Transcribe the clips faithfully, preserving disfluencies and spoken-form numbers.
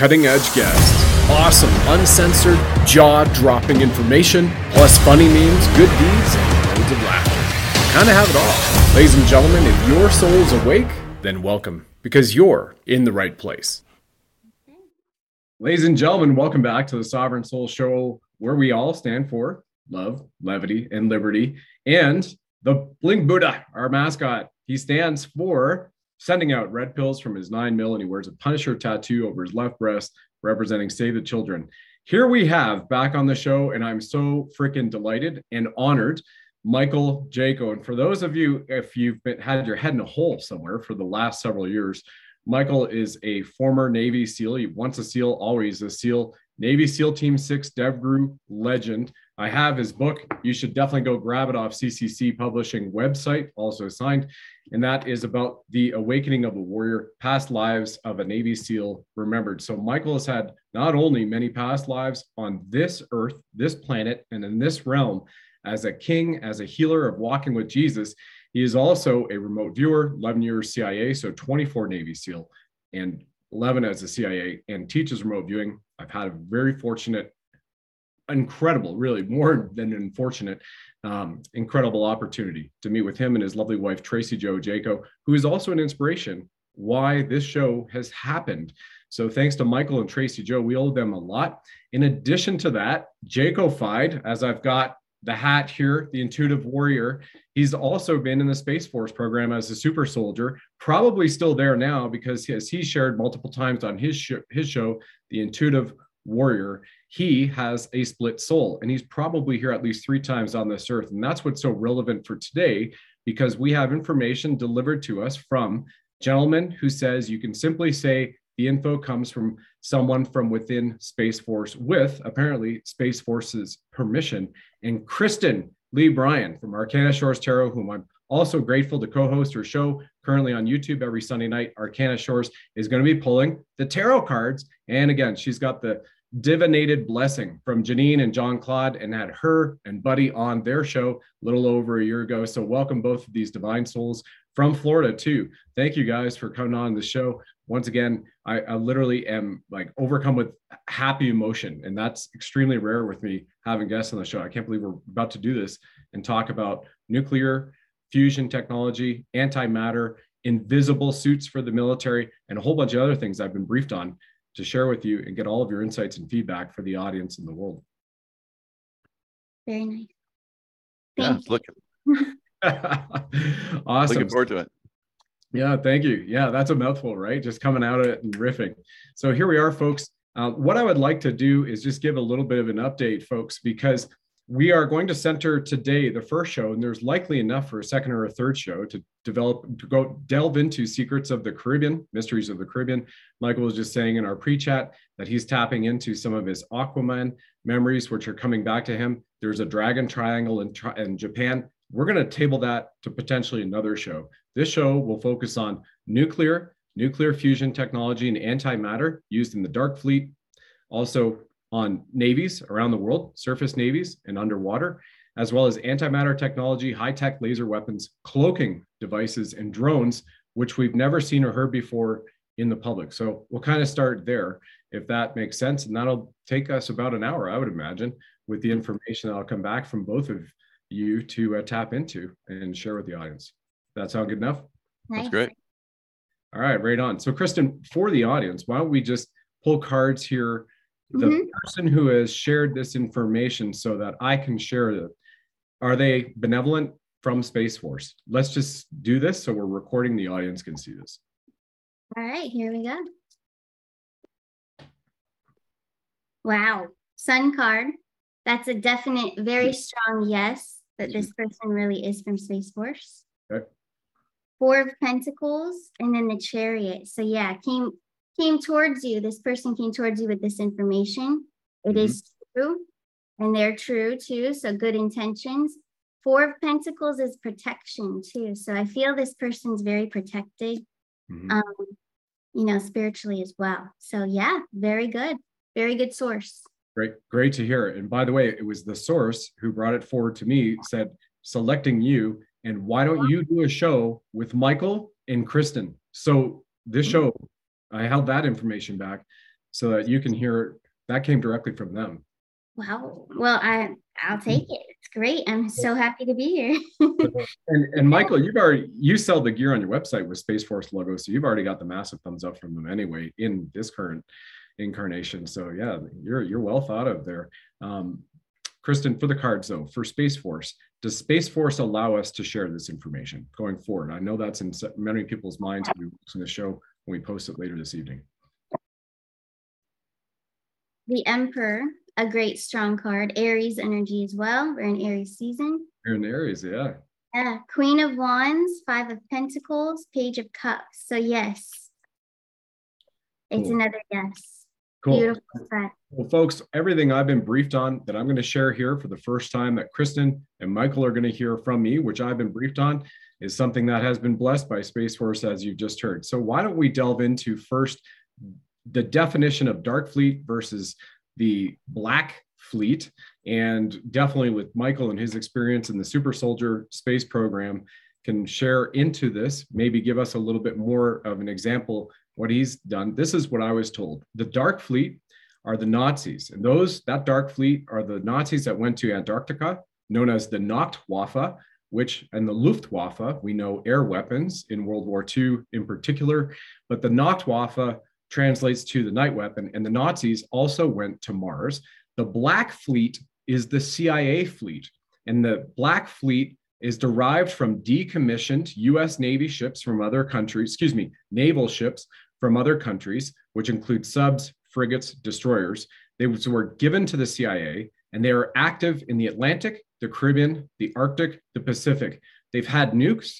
cutting-edge guests, awesome, uncensored, jaw-dropping information, plus funny memes, good deeds, and loads of laughter. Kind of have it all. Ladies and gentlemen, if your soul's awake, then welcome, because you're in the right place. Ladies and gentlemen, welcome back to the Sovereign Soul Show, where we all stand for love, levity, and liberty. And the Bling Buddha, our mascot, he stands for sending out red pills from his nine mil, and he wears a Punisher tattoo over his left breast, representing Save the Children. Here we have back on the show, and I'm so freaking delighted and honored, Michael Jaco. And for those of you, if you've been, had your head in a hole somewhere for the last several years, Michael is a former Navy SEAL. He once a SEAL, always a SEAL. Navy SEAL Team six, DEVGRU legend. I have his book. You should definitely go grab it off C C C Publishing website, also signed. And that is about the awakening of a warrior, past lives of a Navy SEAL remembered. So Michael has had not only many past lives on this earth, this planet, and in this realm, as a king, as a healer of walking with Jesus. He is also a remote viewer, eleven years C I A, so twenty-four Navy SEAL and eleven as a C I A, and teaches remote viewing. I've had a very fortunate, incredible, really more than unfortunate, um, incredible opportunity to meet with him and his lovely wife, Tracy Joe Jaco, who is also an inspiration why this show has happened. So thanks to Michael and Tracy Joe, we owe them a lot. In addition to that, Jaco-fied, as I've got the hat here, the intuitive warrior. He's also been in the Space Force program as a super soldier, probably still there now because as he shared multiple times on his, sh- his show, The Intuitive Warrior, he has a split soul, and he's probably here at least three times on this earth. And that's what's so relevant for today, because we have information delivered to us from a gentleman who says you can simply say the info comes from someone from within Space Force with, apparently, Space Force's permission. And Kristen Leigh Bryan from Arcana Shores Tarot, whom I'm also grateful to co-host her show currently on YouTube every Sunday night, Arcana Shores, is going to be pulling the tarot cards. And again, she's got the divinated blessing from Janine and John Claude, and had her and Buddy on their show a little over a year ago. So welcome both of these divine souls from Florida too. Thank you guys for coming on the show. Once again, I, I literally am like overcome with happy emotion. And that's extremely rare with me having guests on the show. I can't believe we're about to do this and talk about nuclear fusion technology, antimatter, invisible suits for the military, and a whole bunch of other things I've been briefed on to share with you and get all of your insights and feedback for the audience and the world. Very nice. Thank yeah, you. Look. Awesome. Looking forward to it. Yeah, thank you. Yeah, that's a mouthful, right? Just coming out of it and riffing. So here we are, folks. Uh, what I would like to do is just give a little bit of an update, folks, because we are going to center today the first show, and there's likely enough for a second or a third show to develop, to go delve into Secrets of the Caribbean, Mysteries of the Caribbean. Michael was just saying in our pre-chat that he's tapping into some of his Aquaman memories, which are coming back to him. There's a dragon triangle in, tri- in Japan. We're going to table that to potentially another show. This show will focus on nuclear, nuclear fusion technology and antimatter used in the Dark Fleet, also on navies around the world, surface navies and underwater, as well as antimatter technology, high-tech laser weapons, cloaking devices, and drones, which we've never seen or heard before in the public. So we'll kind of start there, if that makes sense. And that'll take us about an hour, I would imagine, with the information that I'll come back from both of you to uh, tap into and share with the audience. That sound good enough? That's great. All right, right on. So Kristen, for the audience, why don't we just pull cards here? The mm-hmm. person who has shared this information so that I can share it, are they benevolent from Space Force? Let's just do this so we're recording, the audience can see this. All right, here we go. Wow, Sun card. That's a definite, very strong yes, that this person really is from Space Force. Okay. Four of Pentacles, and then the Chariot. So yeah, came came towards you. This person came towards you with this information. It mm-hmm. is true, and they're true too. So good intentions. Four of Pentacles is protection too. So I feel this person's very protected, mm-hmm. um, you know, spiritually as well. So yeah, very good. Very good source. Great. Great to hear. And by the way, it was the source who brought it forward to me, said, selecting you. And why don't you do a show with Michael and Kristen? So this show, I held that information back so that you can hear that came directly from them. Wow. Well, I, I'll take it. It's great. I'm so happy to be here. and, and Michael, you've already, you sell the gear on your website with Space Force logo. So you've already got the massive thumbs up from them anyway, in this current incarnation. So yeah, you're, you're well thought of there. Um, Kristen, for the cards though, for Space Force, does Space Force allow us to share this information going forward? I know that's in many people's minds when we watch the show when we post it later this evening. The Emperor, a great strong card. Aries energy as well. We're in Aries season. You're in Aries, yeah. Yeah. Queen of Wands, Five of Pentacles, Page of Cups. So yes, it's cool. Another yes. Cool. Beautiful set. Well, folks, everything I've been briefed on that I'm going to share here for the first time that Kristen and Michael are going to hear from me, which I've been briefed on, is something that has been blessed by Space Force, as you've just heard. So why don't we delve into first the definition of Dark Fleet versus the Black Fleet, and definitely with Michael and his experience in the Super Soldier space program can share into this, maybe give us a little bit more of an example what he's done. This is what I was told. The Dark Fleet are the Nazis, and those that Dark Fleet are the Nazis that went to Antarctica, known as the Nachtwaffe, which, and the Luftwaffe, we know air weapons in World War Two in particular, but the Nachtwaffe translates to the night weapon, and the Nazis also went to Mars. The Black Fleet is the C I A fleet, and the Black Fleet is derived from decommissioned U S Navy ships from other countries, excuse me, naval ships from other countries, which include subs, frigates, destroyers. They were given to the C I A, and they are active in the Atlantic, the Caribbean, the Arctic, the Pacific. They've had nukes.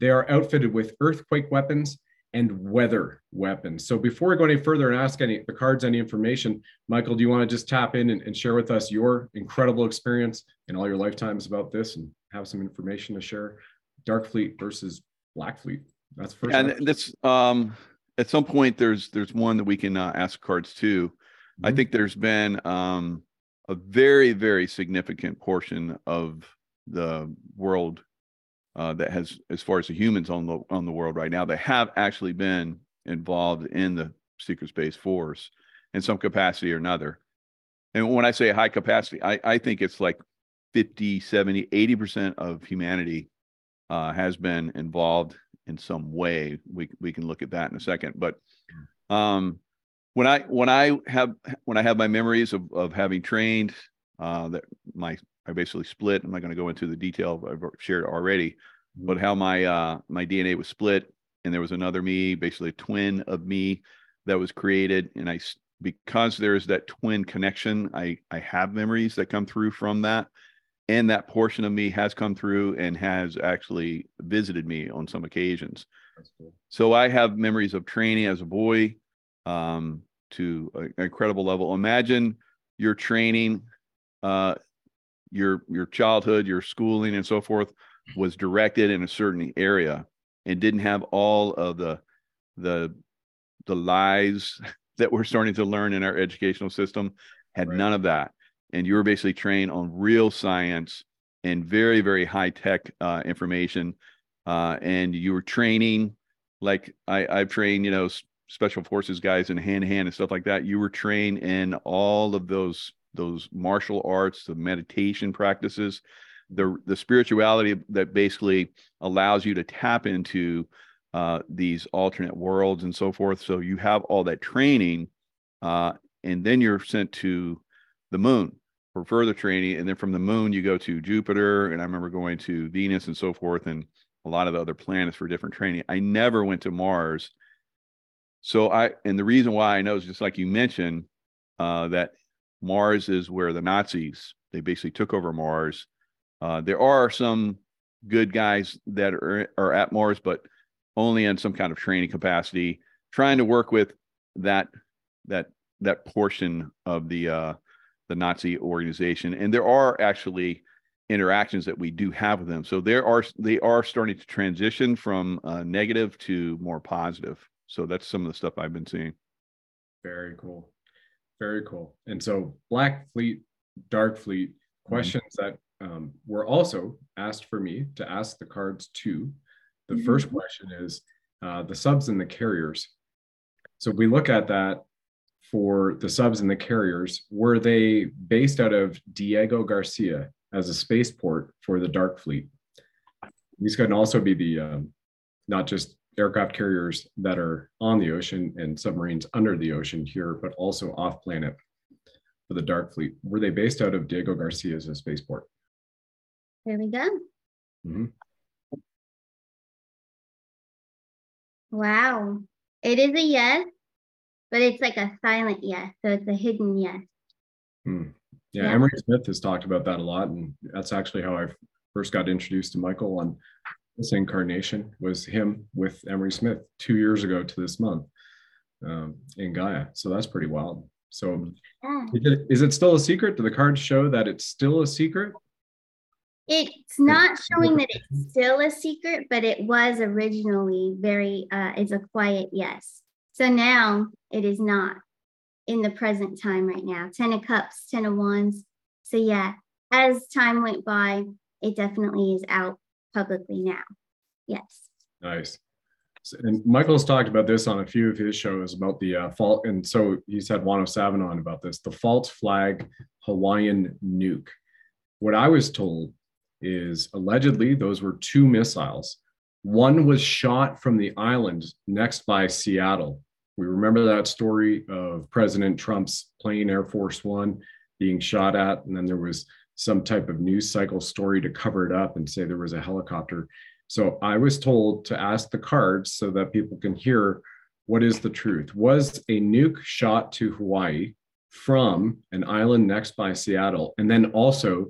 They are outfitted with earthquake weapons and weather weapons. So before we go any further and ask any the cards any information, Michael, do you want to just tap in and, and share with us your incredible experience in all your lifetimes about this, and have some information to share? Dark Fleet versus Black Fleet. That's first. And yeah, that's um, at some point there's there's one that we can uh, ask cards to. Mm-hmm. I think there's been um, a very very significant portion of the world. Uh, that has, as far as the humans on the on the world right now, they have actually been involved in the Secret Space Force in some capacity or another. And when I say high capacity, I, I think it's like fifty, seventy, eighty percent of humanity uh, has been involved in some way. We we can look at that in a second. But um, when I when I have when I have my memories of of having trained, uh, that my I basically split. I'm not going to go into the detail I've shared already, but how my uh, my D N A was split, and there was another me, basically a twin of me that was created. And I, because there is that twin connection, I I have memories that come through from that, and that portion of me has come through and has actually visited me on some occasions. That's cool. So I have memories of training as a boy um, to an incredible level. Imagine your training. Uh, your your childhood, your schooling and so forth was directed in a certain area and didn't have all of the the the lies that we're starting to learn in our educational system, had right. None of that. And you were basically trained on real science and very, very high tech uh, information. Uh, and you were training, like I, I've trained, you know, special forces guys in hand-to-hand and stuff like that. You were trained in all of those those martial arts, the meditation practices, the the spirituality that basically allows you to tap into uh, these alternate worlds and so forth. So you have all that training, uh, and then you're sent to the moon for further training. And then from the moon, you go to Jupiter, and I remember going to Venus and so forth, and a lot of the other planets for different training. I never went to Mars. So I, and the reason why I know is just like you mentioned, uh, that Mars is where the Nazis, they basically took over Mars. Uh, there are some good guys that are, are at Mars, but only in some kind of training capacity, trying to work with that that that portion of the uh, the Nazi organization. And there are actually interactions that we do have with them. So there are they are starting to transition from uh, negative to more positive. So that's some of the stuff I've been seeing. Very cool. Very cool. And so Black Fleet, Dark Fleet, questions mm-hmm. that um, were also asked for me to ask the cards to. The mm-hmm. first question is uh, the subs and the carriers. So we look at that for the subs and the carriers, were they based out of Diego Garcia as a spaceport for the Dark Fleet? These can also be the um, not just aircraft carriers that are on the ocean and submarines under the ocean here, but also off planet for the Dark Fleet. Were they based out of Diego Garcia as a spaceport? There we go. Mm-hmm. Wow. It is a yes, but it's like a silent yes. So it's a hidden yes. Hmm. Yeah, yeah, Emery Smith has talked about that a lot. And that's actually how I first got introduced to Michael on this incarnation, was him with Emery Smith two years ago to this month um, in Gaia. So that's pretty wild. So yeah. is, it, is it still a secret? Do the cards show that it's still a secret? It's not showing that it's still a secret, but it was originally very, uh, it's a quiet yes. So now it is not in the present time right now. Ten of Cups, Ten of Wands. So yeah, as time went by, it definitely is out publicly now. Yes. Nice. And Michael's talked about this on a few of his shows about the uh, fault. And so he's had Juan O Savin on about this, the false flag Hawaiian nuke. What I was told is allegedly those were two missiles. One was shot from the island next by Seattle. We remember that story of President Trump's plane, Air Force One, being shot at, and then there was some type of news cycle story to cover it up and say there was a helicopter. So I was told to ask the cards so that people can hear what is the truth. Was a nuke shot to Hawaii from an island next by Seattle? And then also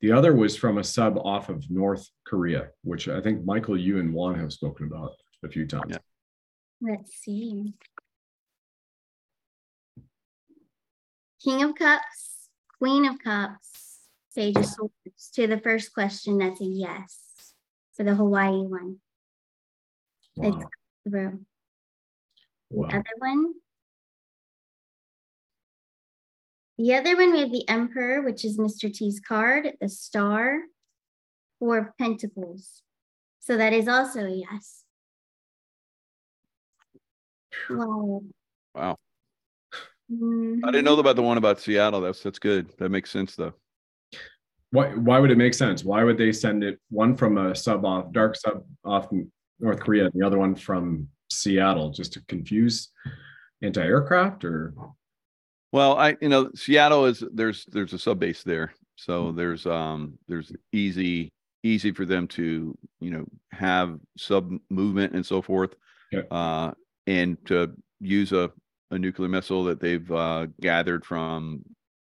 the other was from a sub off of North Korea, which I think, Michael, you and Juan have spoken about a few times. Yeah. Let's see. King of Cups, Queen of Cups, Sage of Swords. To the first question, that's a yes for the Hawaii one. Wow. It's through. Wow. The other one. The other one, we have the Emperor, which is Mister T's card, the Star, Four of Pentacles. So that is also a yes. Wow. Wow. Mm-hmm. I didn't know about the one about Seattle. That's that's good. That makes sense, though. Why, why would it make sense? Why would they send it, one from a sub off, dark sub off North Korea, and the other one from Seattle, just to confuse anti-aircraft, or... Well, I, you know, Seattle is, there's, there's a sub base there. So there's, um, there's easy, easy for them to, you know, have sub movement and so forth, yeah. uh, and to use a, a nuclear missile that they've, uh, gathered from,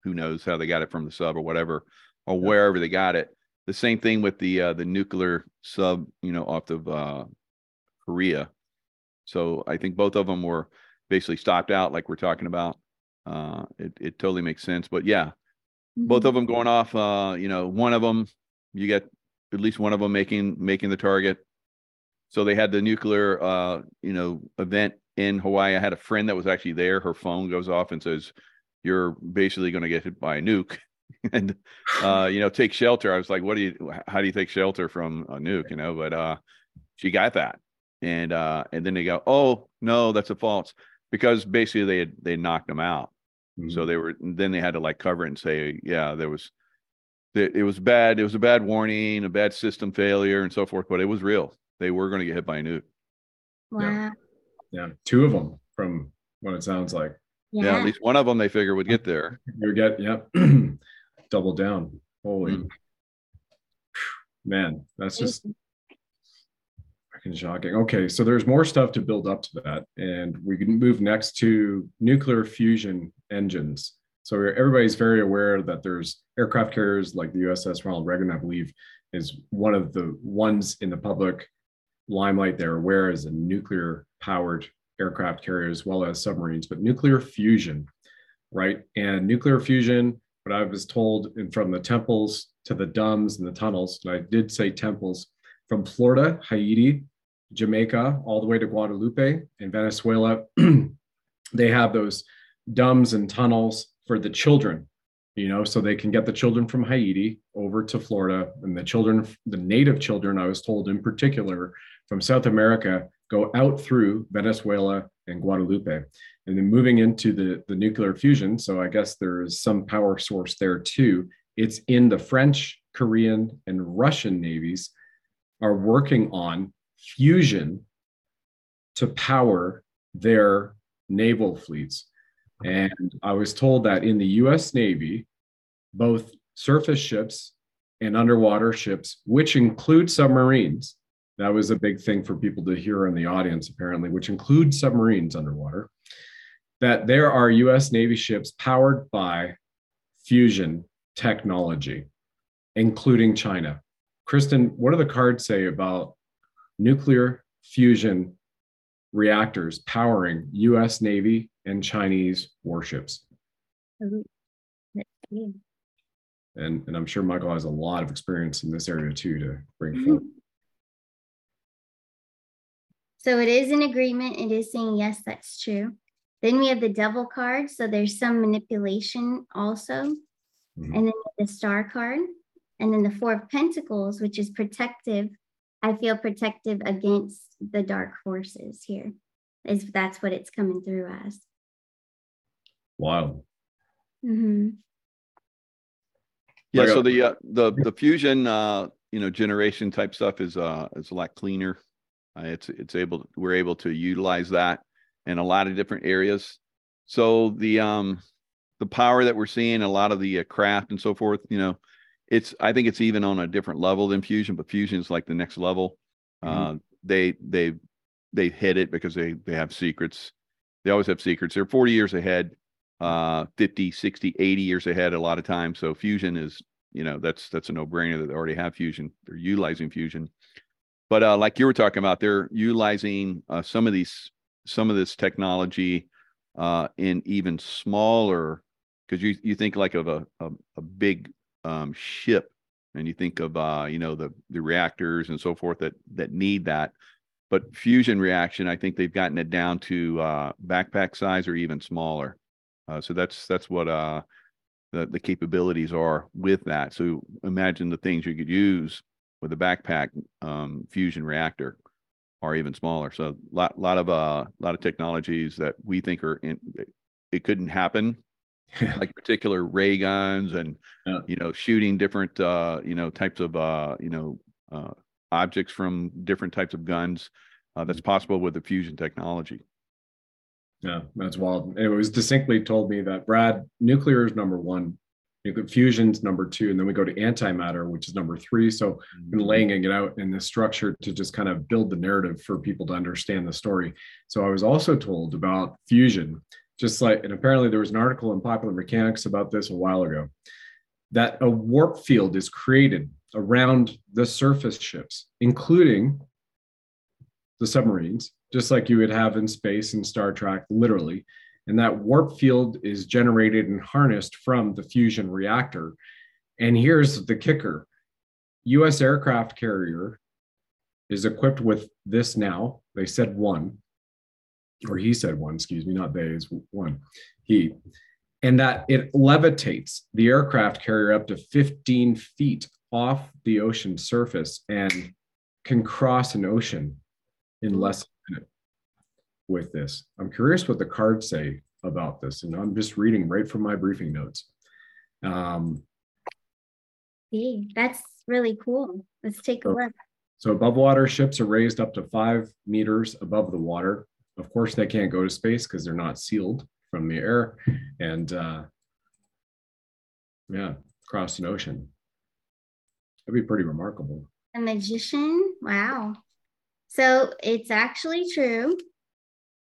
who knows how they got it from the sub or whatever, or yeah. wherever they got it. The same thing with the, uh, the nuclear sub, you know, off of, uh, Korea. So I think both of them were basically stopped out, like we're talking about. Uh, it, it totally makes sense, but yeah, mm-hmm. both of them going off, uh, you know, one of them, you get at least one of them making, making the target. So they had the nuclear, uh, you know, event in Hawaii. I had a friend that was actually there. Her phone goes off and says, you're basically going to get hit by a nuke and, uh, you know, take shelter. I was like, what do you, how do you take shelter from a nuke? You know, but, uh, she got that. And, uh, and then they go, oh no, that's a false, because basically they had, they knocked them out. So they were, then they had to like cover it and say, yeah, there was, it was bad. It was a bad warning, a bad system failure and so forth, but it was real. They were going to get hit by a nuke. Wow. Yeah. yeah. Two of them from what it sounds like. Yeah. yeah at least one of them they figure would get there. You get, yeah. Double down. Holy mm. man. That's just fucking shocking. Okay. So there's more stuff to build up to that. And we can move next to nuclear fusion engines. So everybody's very aware that there's aircraft carriers like the U S S Ronald Reagan, I believe, is one of the ones in the public limelight they're aware as a nuclear powered aircraft carrier as well as submarines, but nuclear fusion, right? And nuclear fusion, what I was told, and from the temples to the dumbs and the tunnels, and I did say temples, from Florida, Haiti, Jamaica, all the way to Guadalupe and Venezuela, they have those dumbs and tunnels for the children, you know, so they can get the children from Haiti over to Florida, and the children, the native children, I was told in particular, from South America, go out through Venezuela and Guadalupe. And then moving into the, the nuclear fusion, so I guess there is some power source there too. It's in the French, Korean, and Russian navies are working on fusion to power their naval fleets. And I was told that in the U S Navy, both surface ships and underwater ships, which include submarines, that was a big thing for people to hear in the audience, apparently, which include submarines underwater, that there are U S Navy ships powered by fusion technology, including China. Kristen, what do the cards say about nuclear fusion reactors powering U S Navy and Chinese warships? Mm-hmm. And, and I'm sure Michael has a lot of experience in this area too to bring mm-hmm. forward. So it is an agreement. It is saying, yes, that's true. Then we have the devil card. So there's some manipulation also. Mm-hmm. And then the star card. And then the four of pentacles, which is protective. I feel protective against the dark forces here. Is that's what it's coming through as. Wow. Mm-hmm. Yeah, so the uh, the the fusion, uh, you know, generation type stuff is uh is a lot cleaner. Uh, it's it's able to, we're able to utilize that in a lot of different areas. So the um the power that we're seeing, a lot of the uh, craft and so forth, you know, it's I think it's even on a different level than fusion, but fusion is like the next level. Mm-hmm. Uh, they they they hit it because they they have secrets. They always have secrets. They're forty years ahead. Uh, fifty, sixty, eighty years ahead a lot of times. So fusion is, you know, that's, that's a no brainer that they already have fusion. They're utilizing fusion, but, uh, like you were talking about, they're utilizing, uh, some of these, some of this technology, uh, in even smaller, cause you, you think like of a, a, a big, um, ship, and you think of, uh, you know, the, the reactors and so forth that, that need that, but fusion reaction, I think they've gotten it down to, uh, backpack size or even smaller. Uh, so that's that's what uh, the, the capabilities are with that. So imagine the things you could use with a backpack um, fusion reactor are even smaller. So a lot, lot of a uh, lot of technologies that we think are in, it couldn't happen, like particular ray guns and, yeah. you know, shooting different, uh, you know, types of, uh, you know, uh, objects from different types of guns. Uh, that's possible with the fusion technology. Yeah, that's wild. It was distinctly told me that, Brad, nuclear is number one, nuclear fusion's number two, and then we go to antimatter, which is number three. So I've been laying it out in this structure to just kind of build the narrative for people to understand the story. So I was also told about fusion, just like, and apparently there was an article in Popular Mechanics about this a while ago, that a warp field is created around the surface ships, including the submarines, just like you would have in space and Star Trek, literally. And that warp field is generated and harnessed from the fusion reactor. And here's the kicker. U S aircraft carrier is equipped with this now. They said one, or he said one, excuse me, not they, it's one, he. And that it levitates the aircraft carrier up to fifteen feet off the ocean surface and can cross an ocean in less with this. I'm curious what the cards say about this, and I'm just reading right from my briefing notes. Um, See, that's really cool. Let's take a look. So above water ships are raised up to five meters above the water. Of course, they can't go to space because they're not sealed from the air, and uh, yeah, cross an ocean. That'd be pretty remarkable. A magician, wow. So it's actually true.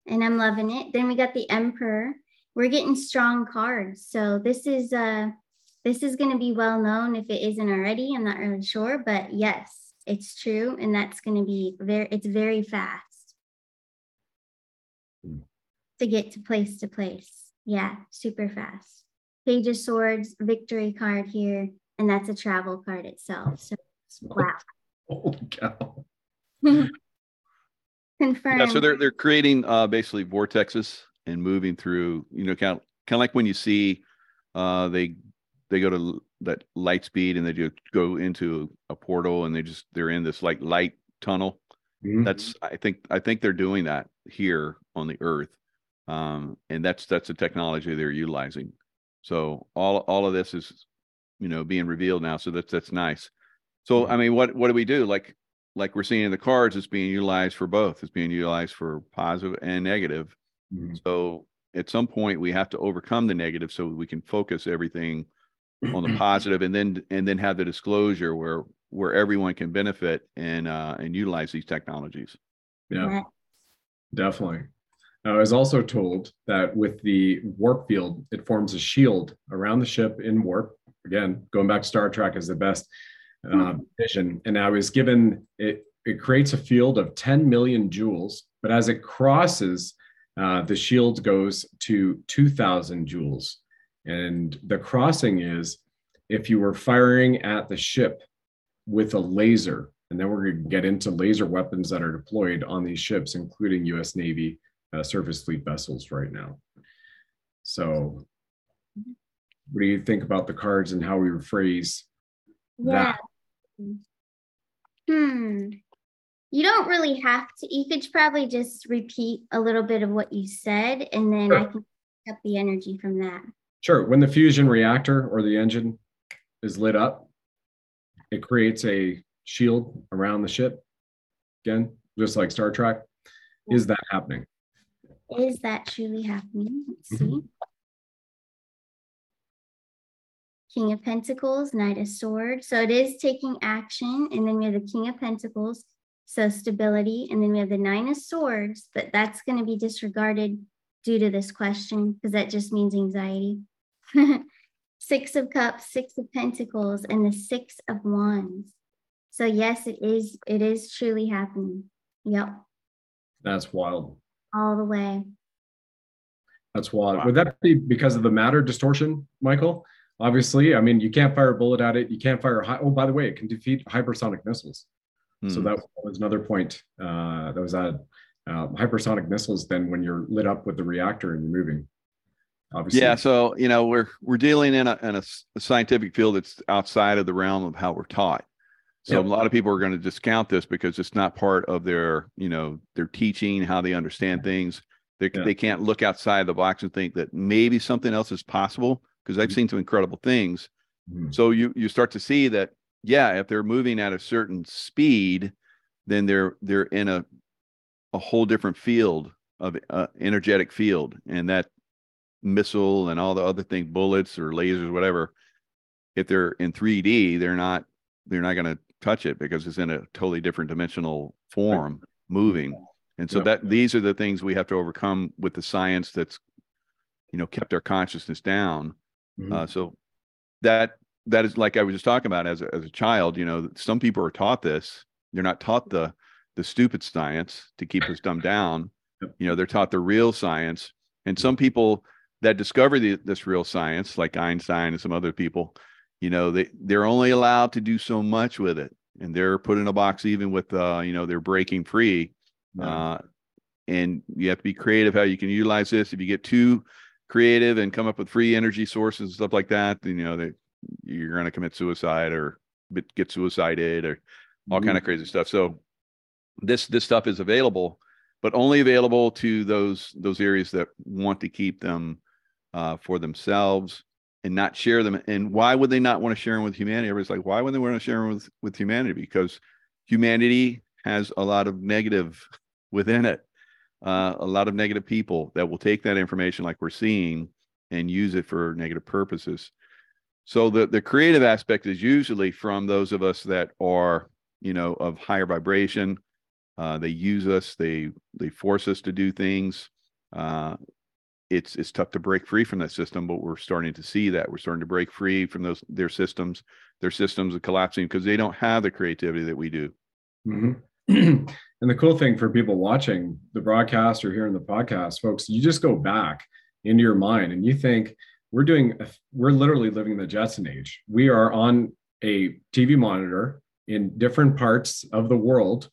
And I'm loving it. Then we got the Emperor. We're getting strong cards. So this is uh, this is going to be well known if it isn't already. I'm not really sure, but yes, it's true, and that's going to be very. It's very fast mm. to get to place to place. Yeah, super fast. Page of Swords, victory card here, and that's a travel card itself. So wow. Oh, cow. Confirmed. Yeah, so they're they're creating uh, basically vortexes and moving through, you know, kind of, kind of like when you see uh, they they go to that light speed and they just go into a portal and they just they're in this like light tunnel Mm-hmm. That's I think I think they're doing that here on the Earth, um, and that's that's the technology they're utilizing. So all all of this is, you know, being revealed now. So that's that's nice. So I mean, what what do we do? Like like we're seeing in the cards, it's being utilized for both. It's being utilized for positive and negative. Mm-hmm. So at some point, we have to overcome the negative so we can focus everything on the positive, and then and then have the disclosure where where everyone can benefit and uh, and utilize these technologies. Yeah, yeah. Definitely. Now, I was also told that with the warp field, it forms a shield around the ship in warp. Again, going back to Star Trek is the best uh, mm-hmm. vision. And I was given it. It creates a field of ten million joules, but as it crosses, uh, the shield goes to two thousand joules. And the crossing is if you were firing at the ship with a laser, and then we're going to get into laser weapons that are deployed on these ships, including U S Navy uh, surface fleet vessels right now. So what do you think about the cards and how we rephrase yeah. that? Hmm. You don't really have to. You could probably just repeat a little bit of what you said, and then sure. I can pick up the energy from that. Sure. When the fusion reactor or the engine is lit up, it creates a shield around the ship. Again, just like Star Trek. Is that happening? Is that truly happening? Let's see. Mm-hmm. King of Pentacles, Knight of Swords. So it is taking action. And then we have the King of Pentacles, so stability. And then we have the Nine of Swords, but that's going to be disregarded due to this question, because that just means anxiety. Six of Cups, Six of Pentacles, and the Six of Wands. So yes, it is. It is truly happening. Yep. That's wild. All the way. That's wild. Wow. Would that be because of the matter distortion, Michael? Obviously, I mean, you can't fire a bullet at it. You can't fire. High, oh, by the way, it can defeat hypersonic missiles. Mm. So that was another point uh, that was added. Uh, hypersonic missiles then when you're lit up with the reactor and you're moving. Obviously. Yeah, so you know we're we're dealing in a in a, a scientific field that's outside of the realm of how we're taught. So yep. a lot of people are going to discount this because it's not part of their, you know, their teaching, how they understand things. They yeah. they can't look outside the box and think that maybe something else is possible, because I've mm-hmm. seen some incredible things. Mm-hmm. So you you start to see that yeah, if they're moving at a certain speed, then they're they're in a a whole different field of uh, energetic field, and that missile and all the other things, bullets or lasers, whatever, if they're in three D, they're not, they're not going to touch it because it's in a totally different dimensional form moving. And so yeah. that, these are the things we have to overcome with the science that's, you know, kept our consciousness down. Mm-hmm. Uh, so that, that is like I was just talking about as a, as a child, you know, some people are taught this, they're not taught the, the stupid science to keep us dumbed down. You know, they're taught the real science. And some people that discover the, this real science, like Einstein and some other people, you know, they, they're only allowed to do so much with it. And they're put in a box, even with, uh, you know, they're breaking free. Uh, and you have to be creative how you can utilize this. If you get too creative and come up with free energy sources and stuff like that, then, you know, they, you're going to commit suicide or get suicided or all mm-hmm. kind of crazy stuff. So This this stuff is available, but only available to those those areas that want to keep them uh, for themselves and not share them. And why would they not want to share them with humanity? Everybody's like, why would they want to share them with, with humanity? Because humanity has a lot of negative within it, uh, a lot of negative people that will take that information like we're seeing and use it for negative purposes. So the, the creative aspect is usually from those of us that are, you know, of higher vibration. Uh, they use us. They they force us to do things. Uh, it's it's tough to break free from that system, but we're starting to see that we're starting to break free from those their systems. Their systems are collapsing because they don't have the creativity that we do. Mm-hmm. And the cool thing for people watching the broadcast or hearing the podcast, folks, you just go back into your mind and you think we're doing. We're literally living the Jetson age. We are on a T V monitor in different parts of the world.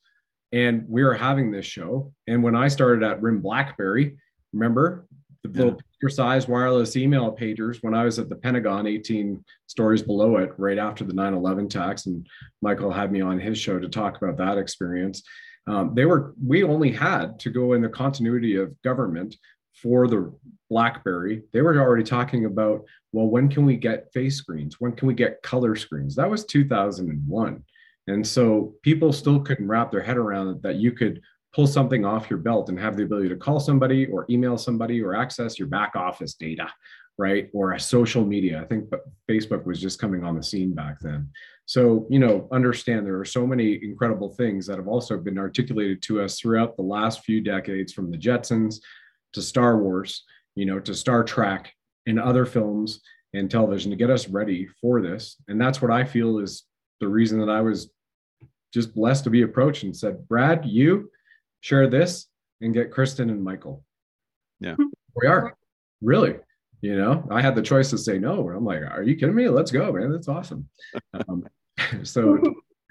And we are having this show. And when I started at Rim Blackberry, remember the little yeah. pager-sized wireless email pagers, when I was at the Pentagon, eighteen stories below it, right after the nine eleven attacks. And Michael had me on his show to talk about that experience. Um, they were, we only had to go in the continuity of government for the BlackBerry. They were already talking about, well, when can we get face screens? When can we get color screens? That was two thousand one. And so people still couldn't wrap their head around it, that you could pull something off your belt and have the ability to call somebody or email somebody or access your back office data, right? Or a social media. I think Facebook was just coming on the scene back then. So, you know, understand there are so many incredible things that have also been articulated to us throughout the last few decades, from the Jetsons to Star Wars, you know, to Star Trek and other films and television to get us ready for this. And that's what I feel is the reason that I was just blessed to be approached and said, Brad, you share this and get Kristen and Michael. Yeah, we are really, you know, I had the choice to say no, but I'm like, are you kidding me? Let's go, man. That's awesome. Um, so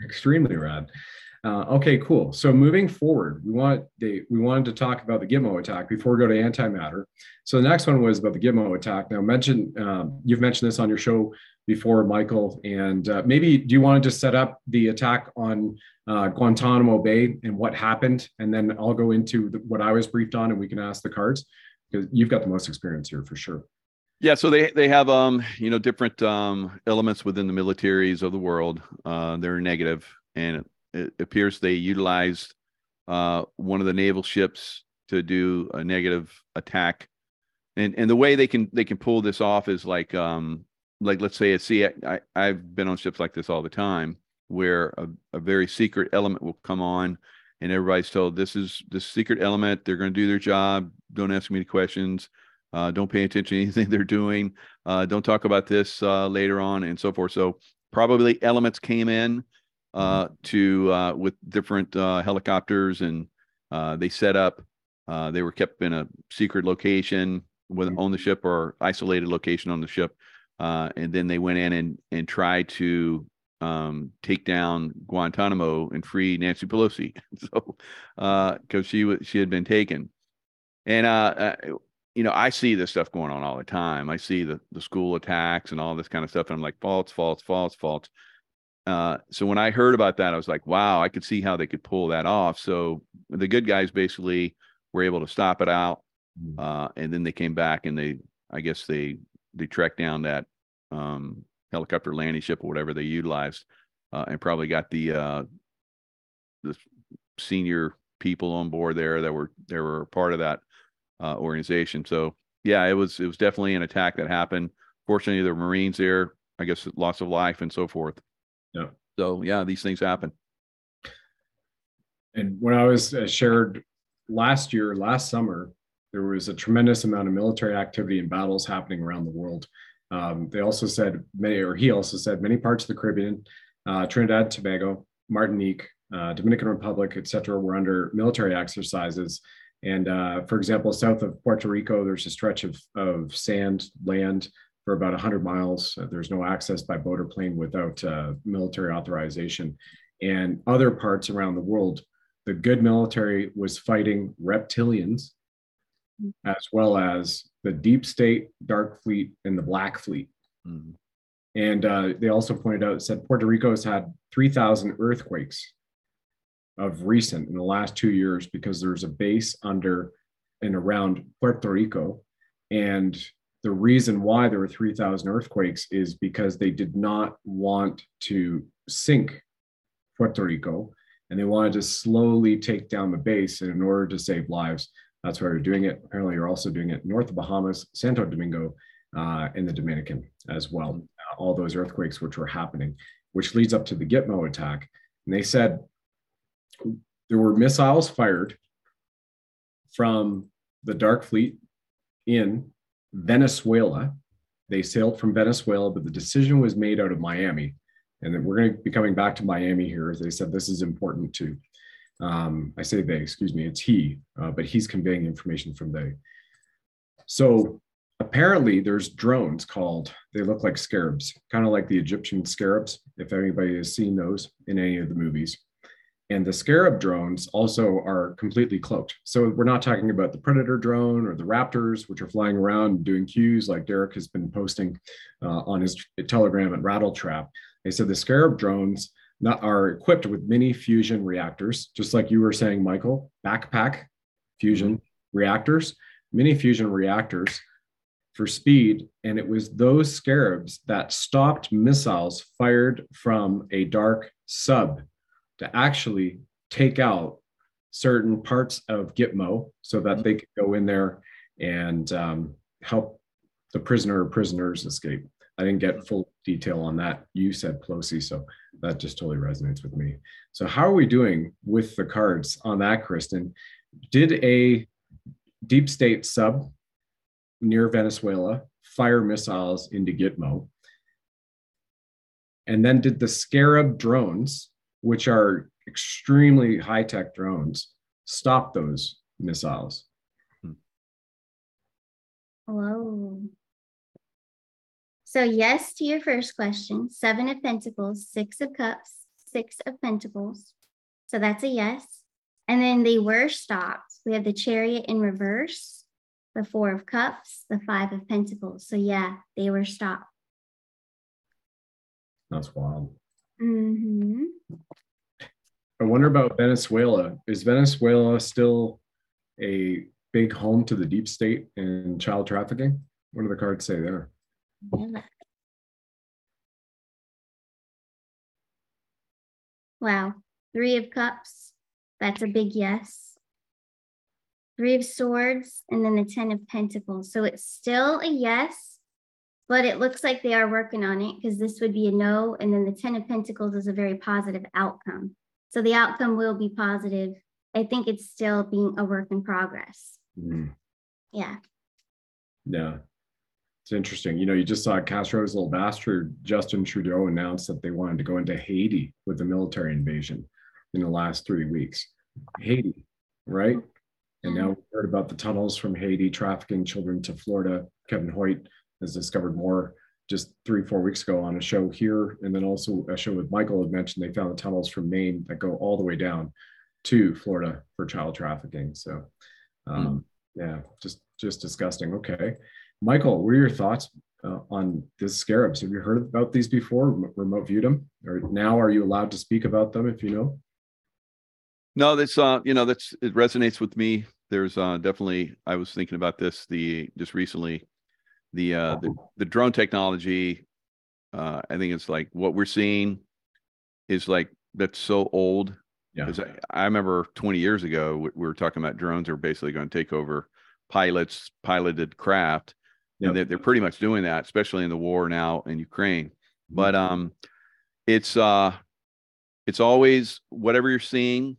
extremely rad. Uh, okay, cool. So moving forward, we want they, we wanted to talk about the Gitmo attack before we go to antimatter. So the next one was about the Gitmo attack. Now, mention um, you've mentioned this on your show before, Michael, and uh, maybe do you want to just set up the attack on uh, Guantanamo Bay and what happened, and then I'll go into the, what I was briefed on, and we can ask the cards because you've got the most experience here for sure. Yeah, so they they have um you know different um elements within the militaries of the world. Uh, they're negative and. It appears they utilized uh, one of the naval ships to do a negative attack, and and the way they can they can pull this off is like um like let's say a sea. I, I've been on ships like this all the time, where a, a very secret element will come on, and everybody's told this is the secret element. They're going to do their job. Don't ask me any questions. Uh, don't pay attention to anything they're doing. Uh, don't talk about this uh, later on, and so forth. So probably elements came in. Uh, to uh, with different uh, helicopters, and uh, they set up. Uh, they were kept in a secret location, whether on the ship or isolated location on the ship, uh, and then they went in and and tried to um, take down Guantanamo and free Nancy Pelosi. So because uh, she was she had been taken, and uh, I, you know I see this stuff going on all the time. I see the the school attacks and all this kind of stuff, and I'm like, false, false, false, false. Uh, so when I heard about that, I was like, wow, I could see how they could pull that off. So the good guys basically were able to stop it out. Uh, and then they came back and they, I guess they, they tracked down that um, helicopter landing ship or whatever they utilized uh, and probably got the, uh, the senior people on board there that were, they were part of that uh, organization. So yeah, it was, it was definitely an attack that happened. Fortunately, there were Marines there, I guess, loss of life and so forth. Yeah. So yeah, these things happen. And when I was uh, shared last year, last summer, there was a tremendous amount of military activity and battles happening around the world. Um, they also said many, or he also said many parts of the Caribbean, uh, Trinidad, Tobago, Martinique, uh, Dominican Republic, et cetera, were under military exercises. And uh, for example, south of Puerto Rico, there's a stretch of, of sand, land, for about one hundred miles. There's no access by boat or plane without uh, military authorization. And other parts around the world, the good military was fighting reptilians, as well as the deep state, dark fleet, and the black fleet. Mm-hmm. And uh, they also pointed out, said Puerto Rico's had three thousand earthquakes of recent in the last two years because there's a base under and around Puerto Rico. And the reason why there were three thousand earthquakes is because they did not want to sink Puerto Rico, and they wanted to slowly take down the base. And in order to save lives, that's why they're doing it. Apparently, you're also doing it north of Bahamas, Santo Domingo, uh, and the Dominican as well. Uh, all those earthquakes which were happening, which leads up to the Gitmo attack. And they said there were missiles fired from the Dark Fleet in Venezuela. They sailed from Venezuela, but the decision was made out of Miami. And then we're going to be coming back to Miami here. They said this is important too. Um, I say they, excuse me, it's he, uh, but he's conveying information from they. So apparently there's drones called, they look like scarabs, kind of like the Egyptian scarabs, if anybody has seen those in any of the movies. And the scarab drones also are completely cloaked. So we're not talking about the Predator drone or the Raptors, which are flying around and doing cues like Derek has been posting uh, on his Telegram at Rattletrap. They said the scarab drones not, are equipped with mini fusion reactors, just like you were saying, Michael, backpack fusion mm-hmm. reactors, mini fusion reactors for speed. And it was those scarabs that stopped missiles fired from a dark sub to actually take out certain parts of Gitmo so that they could go in there and um, help the prisoner or prisoners escape. I didn't get full detail on that. You said Pelosi, so that just totally resonates with me. So how are we doing with the cards on that, Kristen? Did a deep state sub near Venezuela fire missiles into Gitmo? And then did the Scarab drones, which are extremely high-tech drones, stop those missiles? Hello. So yes to your first question, seven of pentacles, six of cups, six of pentacles. So that's a yes. And then they were stopped. We have the chariot in reverse, the four of cups, the five of pentacles. So yeah, they were stopped. That's wild. Mm-hmm. I wonder about Venezuela. Is Venezuela still a big home to the deep state and child trafficking? What do the cards say there? Wow, three of cups, that's a big yes. Three of swords, and then the ten of pentacles. So it's still a yes, but it looks like they are working on it, because this would be a no, and then the ten of pentacles is a very positive outcome. So the outcome will be positive. I think it's still being a work in progress. Mm. Yeah. Yeah. It's interesting. You know, you just saw Castro's little bastard, Justin Trudeau, announced that they wanted to go into Haiti with a military invasion in the last three weeks. Haiti, right? And now we've heard about the tunnels from Haiti trafficking children to Florida. Kevin Hoyt has discovered more just three, four weeks ago on a show here. And then also a show with Michael had mentioned they found the tunnels from Maine that go all the way down to Florida for child trafficking. So um, mm. yeah, just, just disgusting. Okay. Michael, what are your thoughts uh, on the scarabs? Have you heard about these before, remote viewed them? Or now are you allowed to speak about them if you know? No, that's, uh, you know, that's, it resonates with me. There's uh, definitely, I was thinking about this the just recently, the, uh, the, the drone technology. Uh, I think it's like what we're seeing is like, that's so old. Yeah. Because I, I remember twenty years ago, we were talking about drones are basically going to take over pilots, piloted craft. Yep. And they're, they're pretty much doing that, especially in the war now in Ukraine. Mm-hmm. But um, it's uh, it's always whatever you're seeing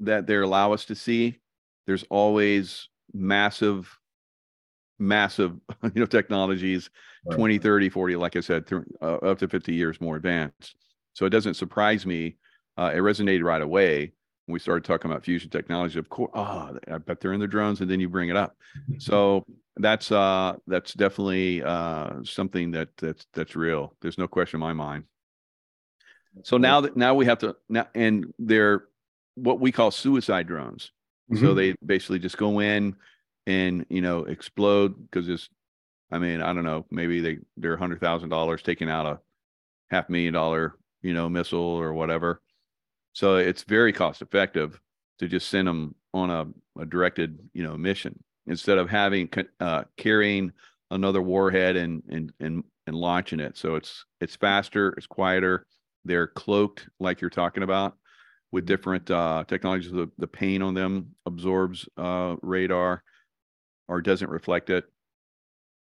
that they allow us to see. There's always massive, massive, you know, technologies, right. twenty, thirty, forty, like I said, th uh, up to fifty years more advanced. So it doesn't surprise me. Uh, it resonated right away. We started talking about fusion technology. Of course, oh, I bet they're in the drones, and then you bring it up. So that's uh, that's definitely uh, something that that's that's real. There's no question in my mind. So now that now we have to now, and they're what we call suicide drones. Mm-hmm. So they basically just go in and you know explode because it's, I mean, I don't know, maybe they they're a hundred thousand dollars taking out a half million dollar you know missile or whatever. So it's very cost effective to just send them on a, a directed, you know, mission instead of having uh, carrying another warhead and, and and and launching it. So it's it's faster, it's quieter. They're cloaked, like you're talking about, with different uh, technologies. The, the paint on them absorbs uh, radar or doesn't reflect it,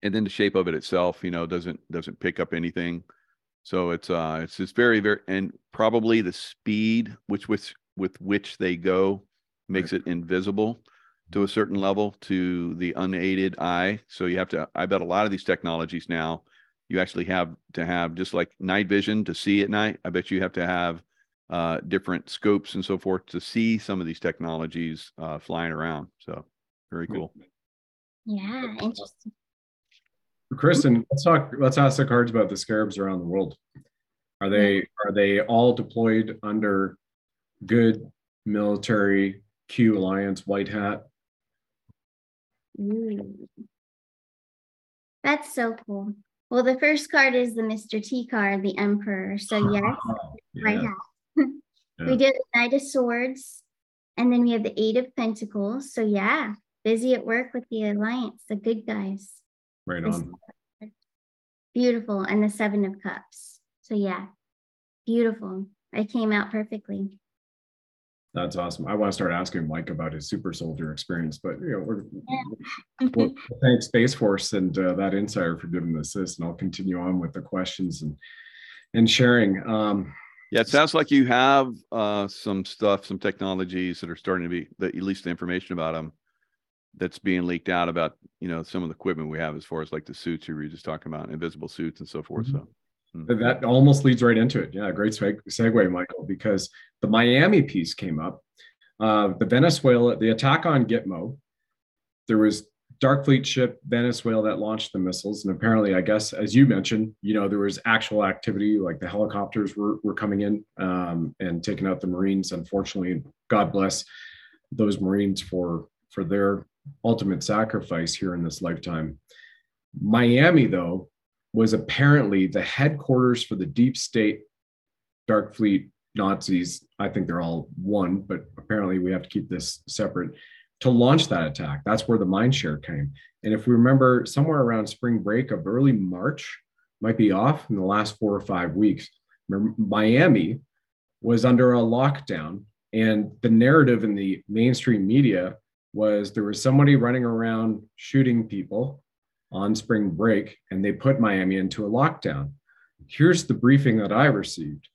and then the shape of it itself, you know, doesn't doesn't pick up anything. So it's uh it's it's very very and probably the speed which with with which they go makes it invisible to a certain level to the unaided eye. So you have to, I bet a lot of these technologies now you actually have to have, just like night vision to see at night. I bet you have to have uh, different scopes and so forth to see some of these technologies uh, flying around. So very cool. Yeah, interesting. Kristen, let's talk. Let's ask the cards about the scarabs around the world. Are they are they all deployed under good military Q Alliance white hat? Ooh. That's so cool. Well, the first card is the Mister T card, the Emperor. So yes, yeah. right half. yeah. We did the Knight of Swords, and then we have the Eight of Pentacles. So yeah, busy at work with the Alliance, the good guys. Right on. Beautiful. And the Seven of Cups. So yeah, beautiful. It came out perfectly. That's awesome. I want to start asking Mike about his super soldier experience, but you know, we're, yeah. we'll thank Space Force and uh, that insider for giving us this, and I'll continue on with the questions and and sharing. Um, yeah, it sounds like you have uh, some stuff, some technologies that are starting to be, that at least the information about them that's being leaked out about, you know, some of the equipment we have as far as like the suits you were just talking about, invisible suits and so forth. Mm-hmm. So. Mm-hmm. That almost leads right into it. Yeah, great seg segue, Michael, because the Miami piece came up. Uh, the Venezuela, the attack on Gitmo, there was Dark Fleet ship Venezuela that launched the missiles. And apparently, I guess, as you mentioned, you know, there was actual activity, like the helicopters were, were coming in um, and taking out the Marines. Unfortunately, God bless those Marines for, for their ultimate sacrifice here in this lifetime. Miami, though, was apparently the headquarters for the deep state, Dark Fleet Nazis. I think they're all one, but apparently we have to keep this separate to launch that attack. That's where the mind share came. And if we remember, somewhere around spring break of early March, might be off in the last four or five weeks, Miami was under a lockdown. And the narrative in the mainstream media was there was somebody running around shooting people on spring break, and they put Miami into a lockdown. Here's the briefing that I received.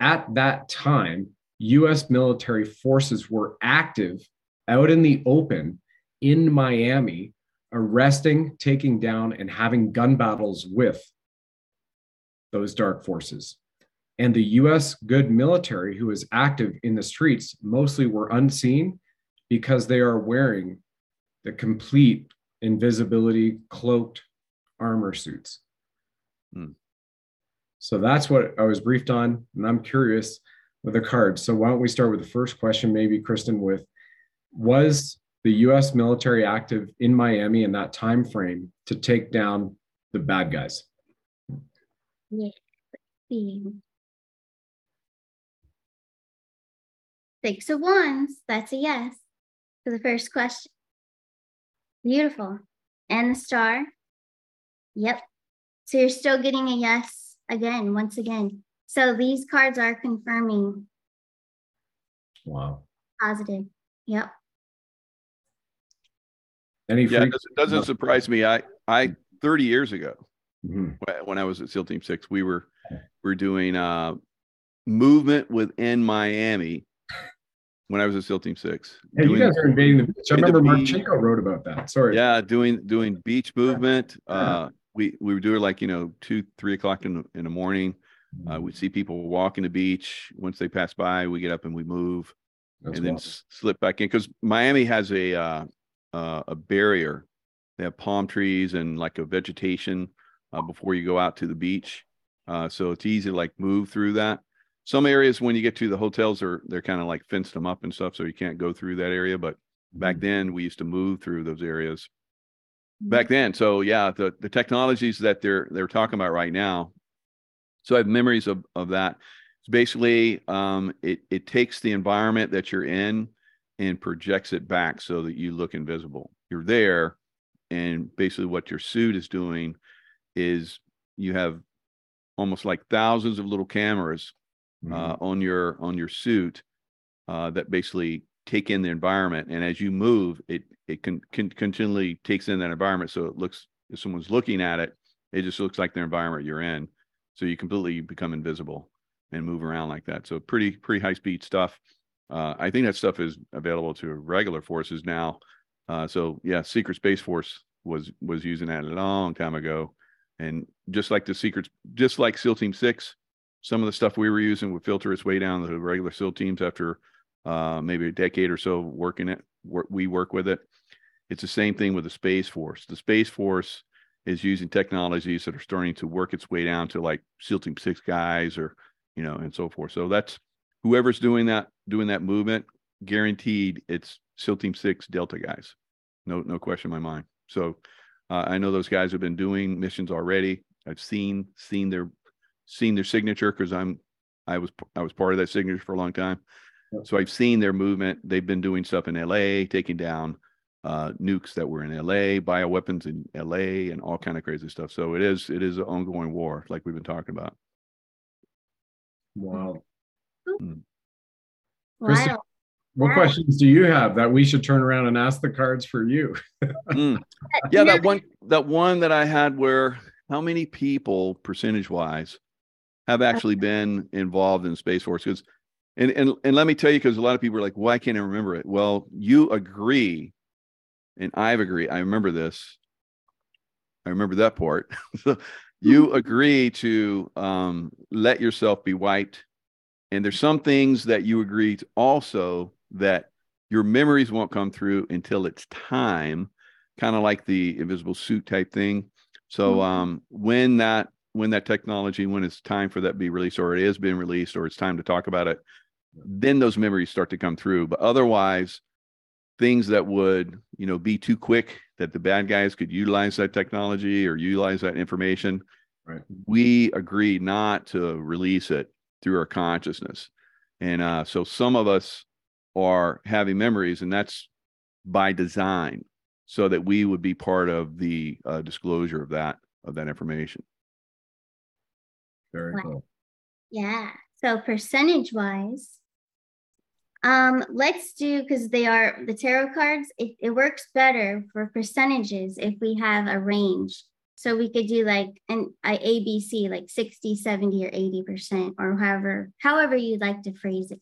At that time, U S military forces were active out in the open in Miami, arresting, taking down, and having gun battles with those dark forces. And the U S good military who is active in the streets mostly were unseen because they are wearing the complete invisibility cloaked armor suits. Hmm. So that's what I was briefed on, and I'm curious with the cards. So why don't we start with the first question, maybe Kristen, with was the U S military active in Miami in that time frame to take down the bad guys? Yeah. Six of Wands, that's a yes for the first question. Beautiful. And the star. Yep. So you're still getting a yes again, once again. So these cards are confirming. Wow. Positive. Yep. Any yeah, it doesn't, doesn't surprise me. I, I thirty years ago, mm-hmm. when I was at SEAL Team six, we were, we were doing uh, movement within Miami. When I was at SEAL Team six. Yeah, doing, you guys are invading the beach. I remember Marchenko wrote about that. Sorry. Yeah, doing doing beach movement. Yeah. Uh, we we would do it like, you know, two, three o'clock in the, in the morning. Uh, we'd see people walking the beach. Once they pass by, we get up and we move. That's and wild. Then slip back in. Because Miami has a, uh, uh, a barrier. They have palm trees and like a vegetation uh, before you go out to the beach. Uh, so it's easy to like move through that. Some areas when you get to the hotels are they're kind of like fenced them up and stuff, so you can't go through that area. But back then we used to move through those areas back then. So yeah, the, the technologies that they're they're talking about right now. So I have memories of, of that. It's basically um, it it takes the environment that you're in and projects it back so that you look invisible. You're there, and basically what your suit is doing is you have almost like thousands of little cameras. Mm-hmm. uh, on your on your suit uh, that basically take in the environment, and as you move, it it can, can continually takes in that environment. So it looks, if someone's looking at it, it just looks like the environment you're in. So you completely become invisible and move around like that. So pretty pretty high speed stuff. Uh, I think that stuff is available to regular forces now. Uh, so yeah, Secret Space Force was was using that a long time ago, and just like the secrets, just like SEAL Team six. Some of the stuff we were using would filter its way down to the regular SEAL teams after uh, maybe a decade or so working it. We work with it. It's the same thing with the Space Force. The Space Force is using technologies that are starting to work its way down to like SEAL Team six guys, or, you know, and so forth. So that's whoever's doing that, doing that movement, guaranteed it's SEAL Team six Delta guys. No, no question in my mind. So uh, I know those guys have been doing missions already. I've seen seen their seen their signature because I'm I was I was part of that signature for a long time. Yep. So I've seen their movement. They've been doing stuff in L A, taking down uh, nukes that were in L A, bioweapons in L A, and all kind of crazy stuff. So it is it is an ongoing war, like we've been talking about. Wow. Mm. Kristen, wow. What wow. questions do you have that we should turn around and ask the cards for you? mm. Yeah, that one that one that I had where how many people, percentage-wise, have actually been involved in Space Force? Because, and, and, and let me tell you, because a lot of people are like, why can't I remember it? Well, you agree, and I've agreed. I remember this. I remember that part. So you agree to um, let yourself be wiped. And there's some things that you agree to also that your memories won't come through until it's time, kind of like the invisible suit type thing. So um, when that when that technology, when it's time for that to be released, or it has been released, or it's time to talk about it, then those memories start to come through. But otherwise, things that would, you know, be too quick that the bad guys could utilize that technology or utilize that information, right, we agree not to release it through our consciousness. And uh, so some of us are having memories, and that's by design, so that we would be part of the uh, disclosure of that of that information. Very wow. cool. Yeah. So percentage wise, um, let's do, because they are the tarot cards, it, it works better for percentages if we have a range. So we could do like an uh, A B C, like sixty, seventy, or eighty percent, or however, however you'd like to phrase it.